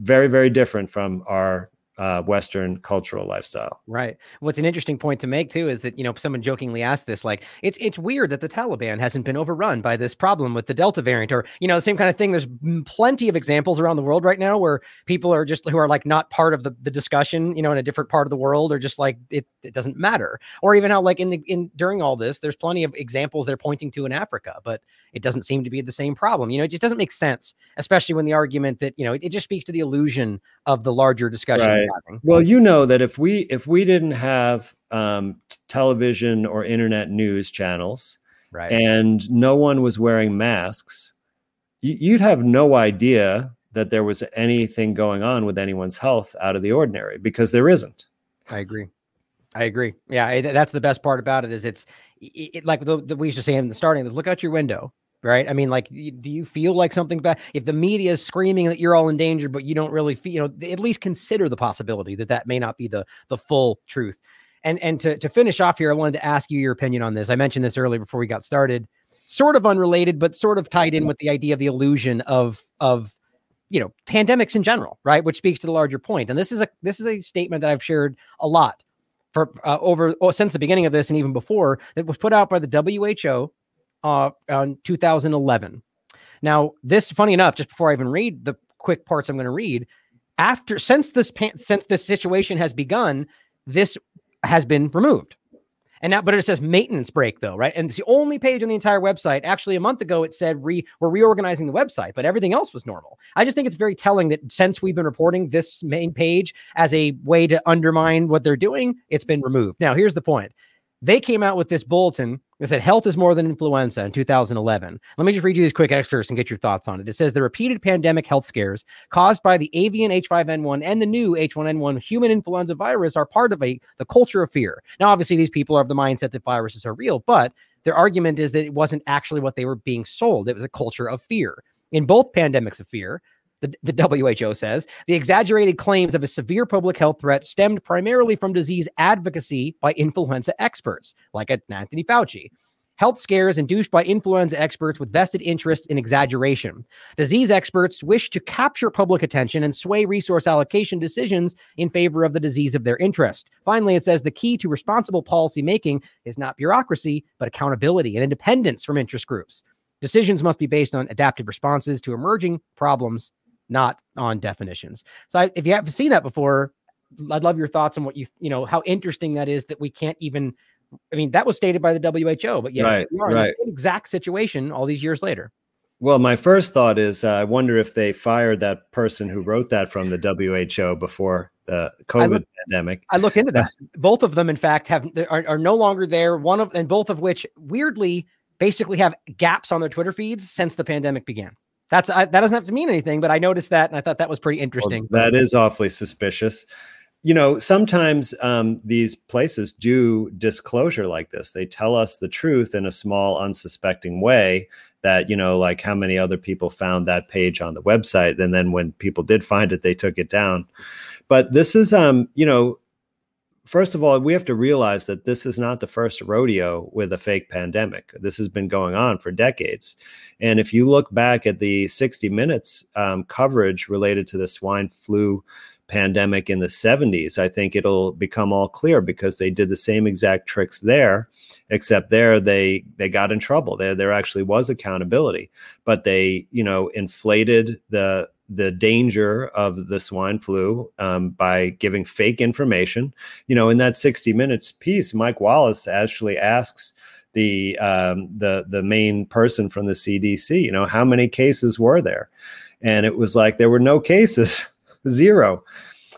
very, very different from our uh, Western cultural lifestyle. Right. What's an interesting point to make too, is that, you know, someone jokingly asked this, like, it's, it's weird that the Taliban hasn't been overrun by this problem with the Delta variant, or, you know, the same kind of thing. There's plenty of examples around the world right now where people are just, who are like not part of the, the discussion, you know, in a different part of the world, or just like, it, it doesn't matter. Or even how, like in the, in during all this, there's plenty of examples they're pointing to in Africa, but it doesn't seem to be the same problem. You know, it just doesn't make sense, especially when the argument that, you know, it, it just speaks to the illusion of the larger discussion. Right. Well, you know that if we if we didn't have um, television or internet news channels, right, and no one was wearing masks, you'd have no idea that there was anything going on with anyone's health out of the ordinary, because there isn't. I agree. I agree. Yeah, that's the best part about it, is it's it, like the, the, we used to say in the starting, look out your window. Right. I mean, like, do you feel like something bad? If the media is screaming that you're all in danger, but you don't really feel, you know, at least consider the possibility that that may not be the the full truth. And and to, to finish off here, I wanted to ask you your opinion on this. I mentioned this earlier before we got started, sort of unrelated, but sort of tied in with the idea of the illusion of of, you know, pandemics in general. Right. Which speaks to the larger point. And this is a this is a statement that I've shared a lot for uh, over oh, since the beginning of this, and even before, that was put out by the W H O. Uh, on two thousand eleven. Now, this, funny enough, just before I even read the quick parts I'm going to read, after since this pan- since this situation has begun, this has been removed. And now, but it says maintenance break though, right? And it's the only page on the entire website. Actually, a month ago, it said re- we're reorganizing the website, but everything else was normal. I just think it's very telling that since we've been reporting this main page as a way to undermine what they're doing, it's been removed. Now, here's the point. They came out with this bulletin that said health is more than influenza in two thousand eleven. Let me just read you these quick excerpts and get your thoughts on it. It says the repeated pandemic health scares caused by the avian H five N one and the new H one N one human influenza virus are part of a the culture of fear. Now, obviously, these people are of the mindset that viruses are real, but their argument is that it wasn't actually what they were being sold. It was a culture of fear. In both pandemics of fear, The, the W H O says the exaggerated claims of a severe public health threat stemmed primarily from disease advocacy by influenza experts like Anthony Fauci. Health scares induced by influenza experts with vested interest in exaggeration. Disease experts wish to capture public attention and sway resource allocation decisions in favor of the disease of their interest. Finally, it says the key to responsible policy making is not bureaucracy, but accountability and independence from interest groups. Decisions must be based on adaptive responses to emerging problems, not on definitions. So I, if you haven't seen that before, I'd love your thoughts on what you, you know, how interesting that is that we can't even, I mean, that was stated by the W H O, but yeah, right, we are right. in the same exact situation all these years later. Well, my first thought is uh, I wonder if they fired that person who wrote that from the W H O before the COVID I look, pandemic. I look into that. Both of them, in fact, have are, are no longer there. One of and both of which, weirdly, basically have gaps on their Twitter feeds since the pandemic began. That's I, that doesn't have to mean anything, but I noticed that, and I thought that was pretty interesting. Well, that is awfully suspicious. You know, sometimes um, these places do disclosure like this. They tell us the truth in a small, unsuspecting way that, you know, like how many other people found that page on the website. And then when people did find it, they took it down. But this is, um, you know, first of all, we have to realize that this is not the first rodeo with a fake pandemic. This has been going on for decades. And if you look back at the sixty minutes um, coverage related to the swine flu pandemic in the seventies, I think it'll become all clear, because they did the same exact tricks there, except there they they got in trouble. There there actually was accountability, but they, you know, inflated the the danger of the swine flu um, by giving fake information. You know, in that sixty minutes piece, Mike Wallace actually asks the um, the the main person from the C D C, you know, how many cases were there? And it was like there were no cases. Zero.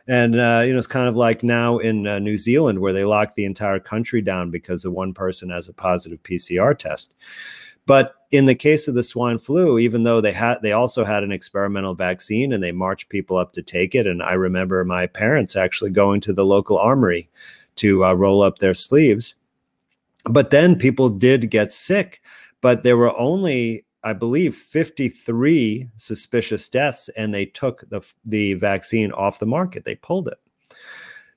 And, uh, you know, it's kind of like now in uh, New Zealand, where they locked the entire country down because of one person has a positive P C R test. But in the case of the swine flu, even though they had, they also had an experimental vaccine and they marched people up to take it. And I remember my parents actually going to the local armory to uh, roll up their sleeves. But then people did get sick, but there were only, I believe, fifty-three suspicious deaths, and they took the the vaccine off the market. They pulled it.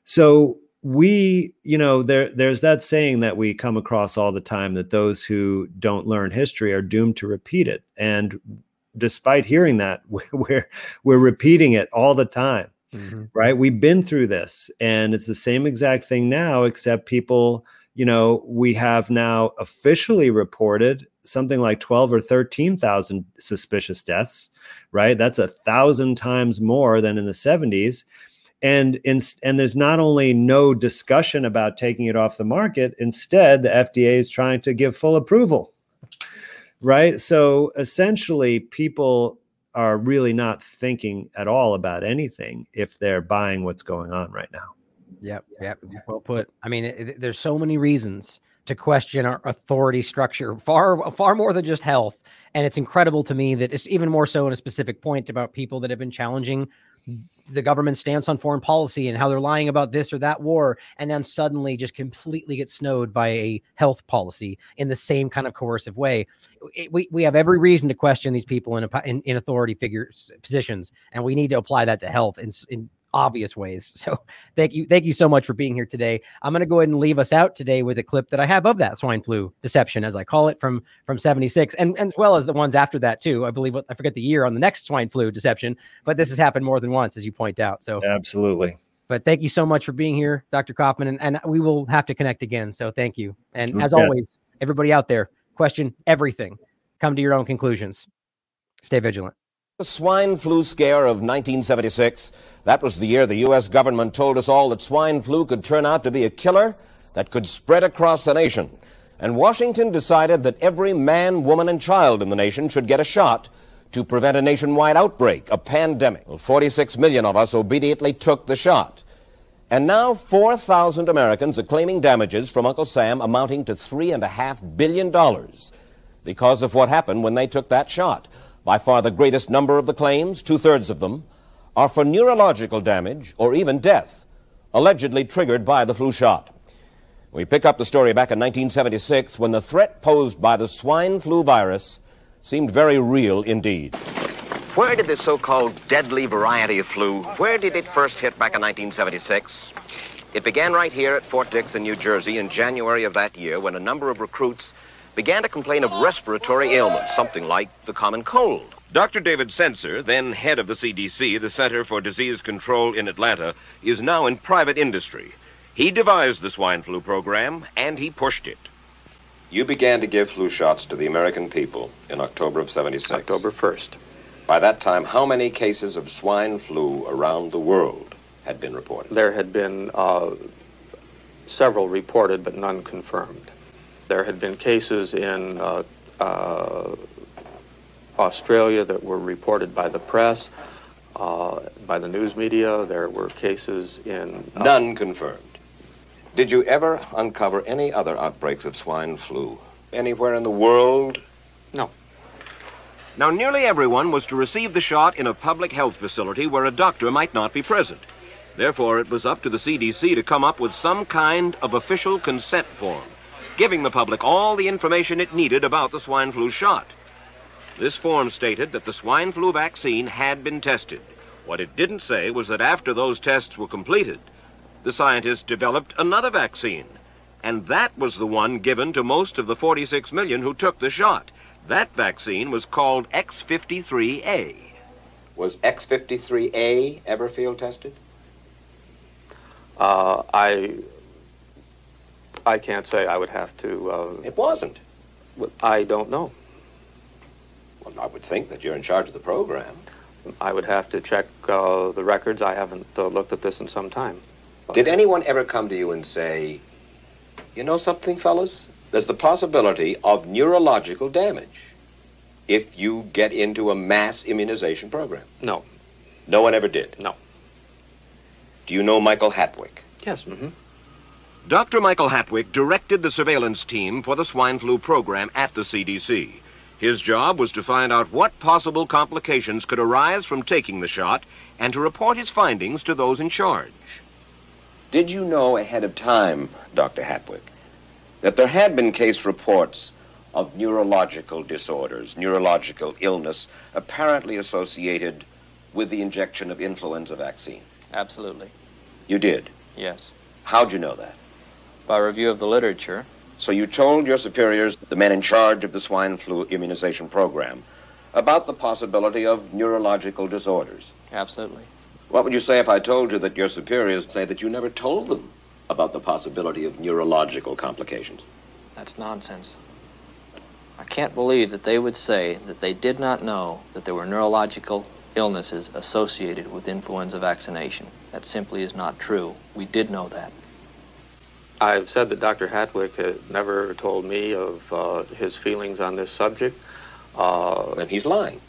So we, you know, there there's that saying that we come across all the time, that those who don't learn history are doomed to repeat it. And despite hearing that, we're we're repeating it all the time, mm-hmm. right? We've been through this, and it's the same exact thing now, except people, you know, we have now officially reported something like twelve or thirteen thousand suspicious deaths, right? That's a thousand times more than in the seventies. And in, and there's not only no discussion about taking it off the market, instead the F D A is trying to give full approval, right? So essentially people are really not thinking at all about anything if they're buying what's going on right now. Yep, yep, well put. I mean, it, it, there's so many reasons to question our authority structure, far far more than just health. And it's incredible to me that it's even more so in a specific point about people that have been challenging the government's stance on foreign policy and how they're lying about this or that war, and then suddenly just completely get snowed by a health policy in the same kind of coercive way. It, we, we have every reason to question these people in, a, in, in authority figures positions, and we need to apply that to health in, in obvious ways. So thank you. Thank you so much for being here today. I'm going to go ahead and leave us out today with a clip that I have of that swine flu deception, as I call it, from, from seventy-six, and, and as well as the ones after that too. I believe, I forget the year on the next swine flu deception, but this has happened more than once, as you point out. So absolutely. But thank you so much for being here, Doctor Kaufman. And, and we will have to connect again. So thank you. And as yes. always, everybody out there, question everything, come to your own conclusions, stay vigilant. The swine flu scare of nineteen seventy-six, that was the year the U S government told us all that swine flu could turn out to be a killer that could spread across the nation. And Washington decided that every man, woman, and child in the nation should get a shot to prevent a nationwide outbreak, a pandemic. Well, forty-six million of us obediently took the shot. And now four thousand Americans are claiming damages from Uncle Sam amounting to three point five billion dollars because of what happened when they took that shot. By far the greatest number of the claims, two-thirds of them, are for neurological damage or even death, allegedly triggered by the flu shot. We pick up the story back in nineteen seventy-six, when the threat posed by the swine flu virus seemed very real indeed. Where did this so-called deadly variety of flu, where did it first hit back in nineteen seventy-six? It began right here at Fort Dix in New Jersey in January of that year, when a number of recruits began to complain of respiratory ailments, something like the common cold. Doctor David Sensor, then head of the C D C, the Center for Disease Control in Atlanta, is now in private industry. He devised the swine flu program, and he pushed it. You began to give flu shots to the American people in October of seventy-six. October first. By that time, how many cases of swine flu around the world had been reported? There had been uh, several reported, but none confirmed. There had been cases in uh, uh, Australia that were reported by the press, uh, by the news media. There were cases in... Uh, None confirmed. Did you ever uncover any other outbreaks of swine flu anywhere in the world? No. Now, nearly everyone was to receive the shot in a public health facility where a doctor might not be present. Therefore, it was up to the C D C to come up with some kind of official consent form, giving the public all the information it needed about the swine flu shot. This form stated that the swine flu vaccine had been tested. What it didn't say was that after those tests were completed, the scientists developed another vaccine, and that was the one given to most of the forty-six million who took the shot. That vaccine was called X fifty-three A. Was X fifty-three A ever field tested? Uh, I I can't say. I would have to... Uh, it wasn't. I don't know. Well, I would think that you're in charge of the program. I would have to check uh, the records. I haven't uh, looked at this in some time. Did anyone ever come to you and say, you know something, fellas? There's the possibility of neurological damage if you get into a mass immunization program. No. No one ever did? No. Do you know Michael Hatwick? Yes. Mm-hmm. Doctor Michael Hatwick directed the surveillance team for the swine flu program at the C D C. His job was to find out what possible complications could arise from taking the shot and to report his findings to those in charge. Did you know ahead of time, Doctor Hatwick, that there had been case reports of neurological disorders, neurological illness, apparently associated with the injection of influenza vaccine? Absolutely. You did? Yes. How'd you know that? By review of the literature. So you told your superiors, the men in charge of the swine flu immunization program, about the possibility of neurological disorders? Absolutely. What would you say if I told you that your superiors say that you never told them about the possibility of neurological complications? That's nonsense. I can't believe that they would say that they did not know that there were neurological illnesses associated with influenza vaccination. That simply is not true. We did know that. I've said that Doctor Hatwick had never told me of uh, his feelings on this subject. Uh, then he's lying.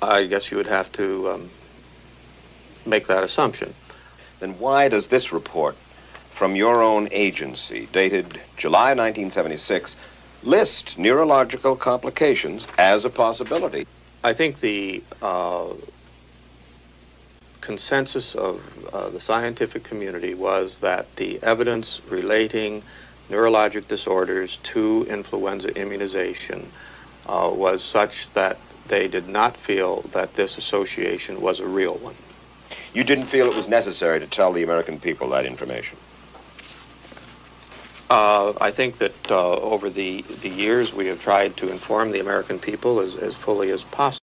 I guess you would have to um, make that assumption. Then why does this report from your own agency, dated July nineteen seventy-six, list neurological complications as a possibility? I think the uh, consensus of uh, the scientific community was that the evidence relating neurologic disorders to influenza immunization uh, was such that they did not feel that this association was a real one. You didn't feel it was necessary to tell the American people that information? Uh, I think that uh, over the, the years we have tried to inform the American people as, as fully as possible.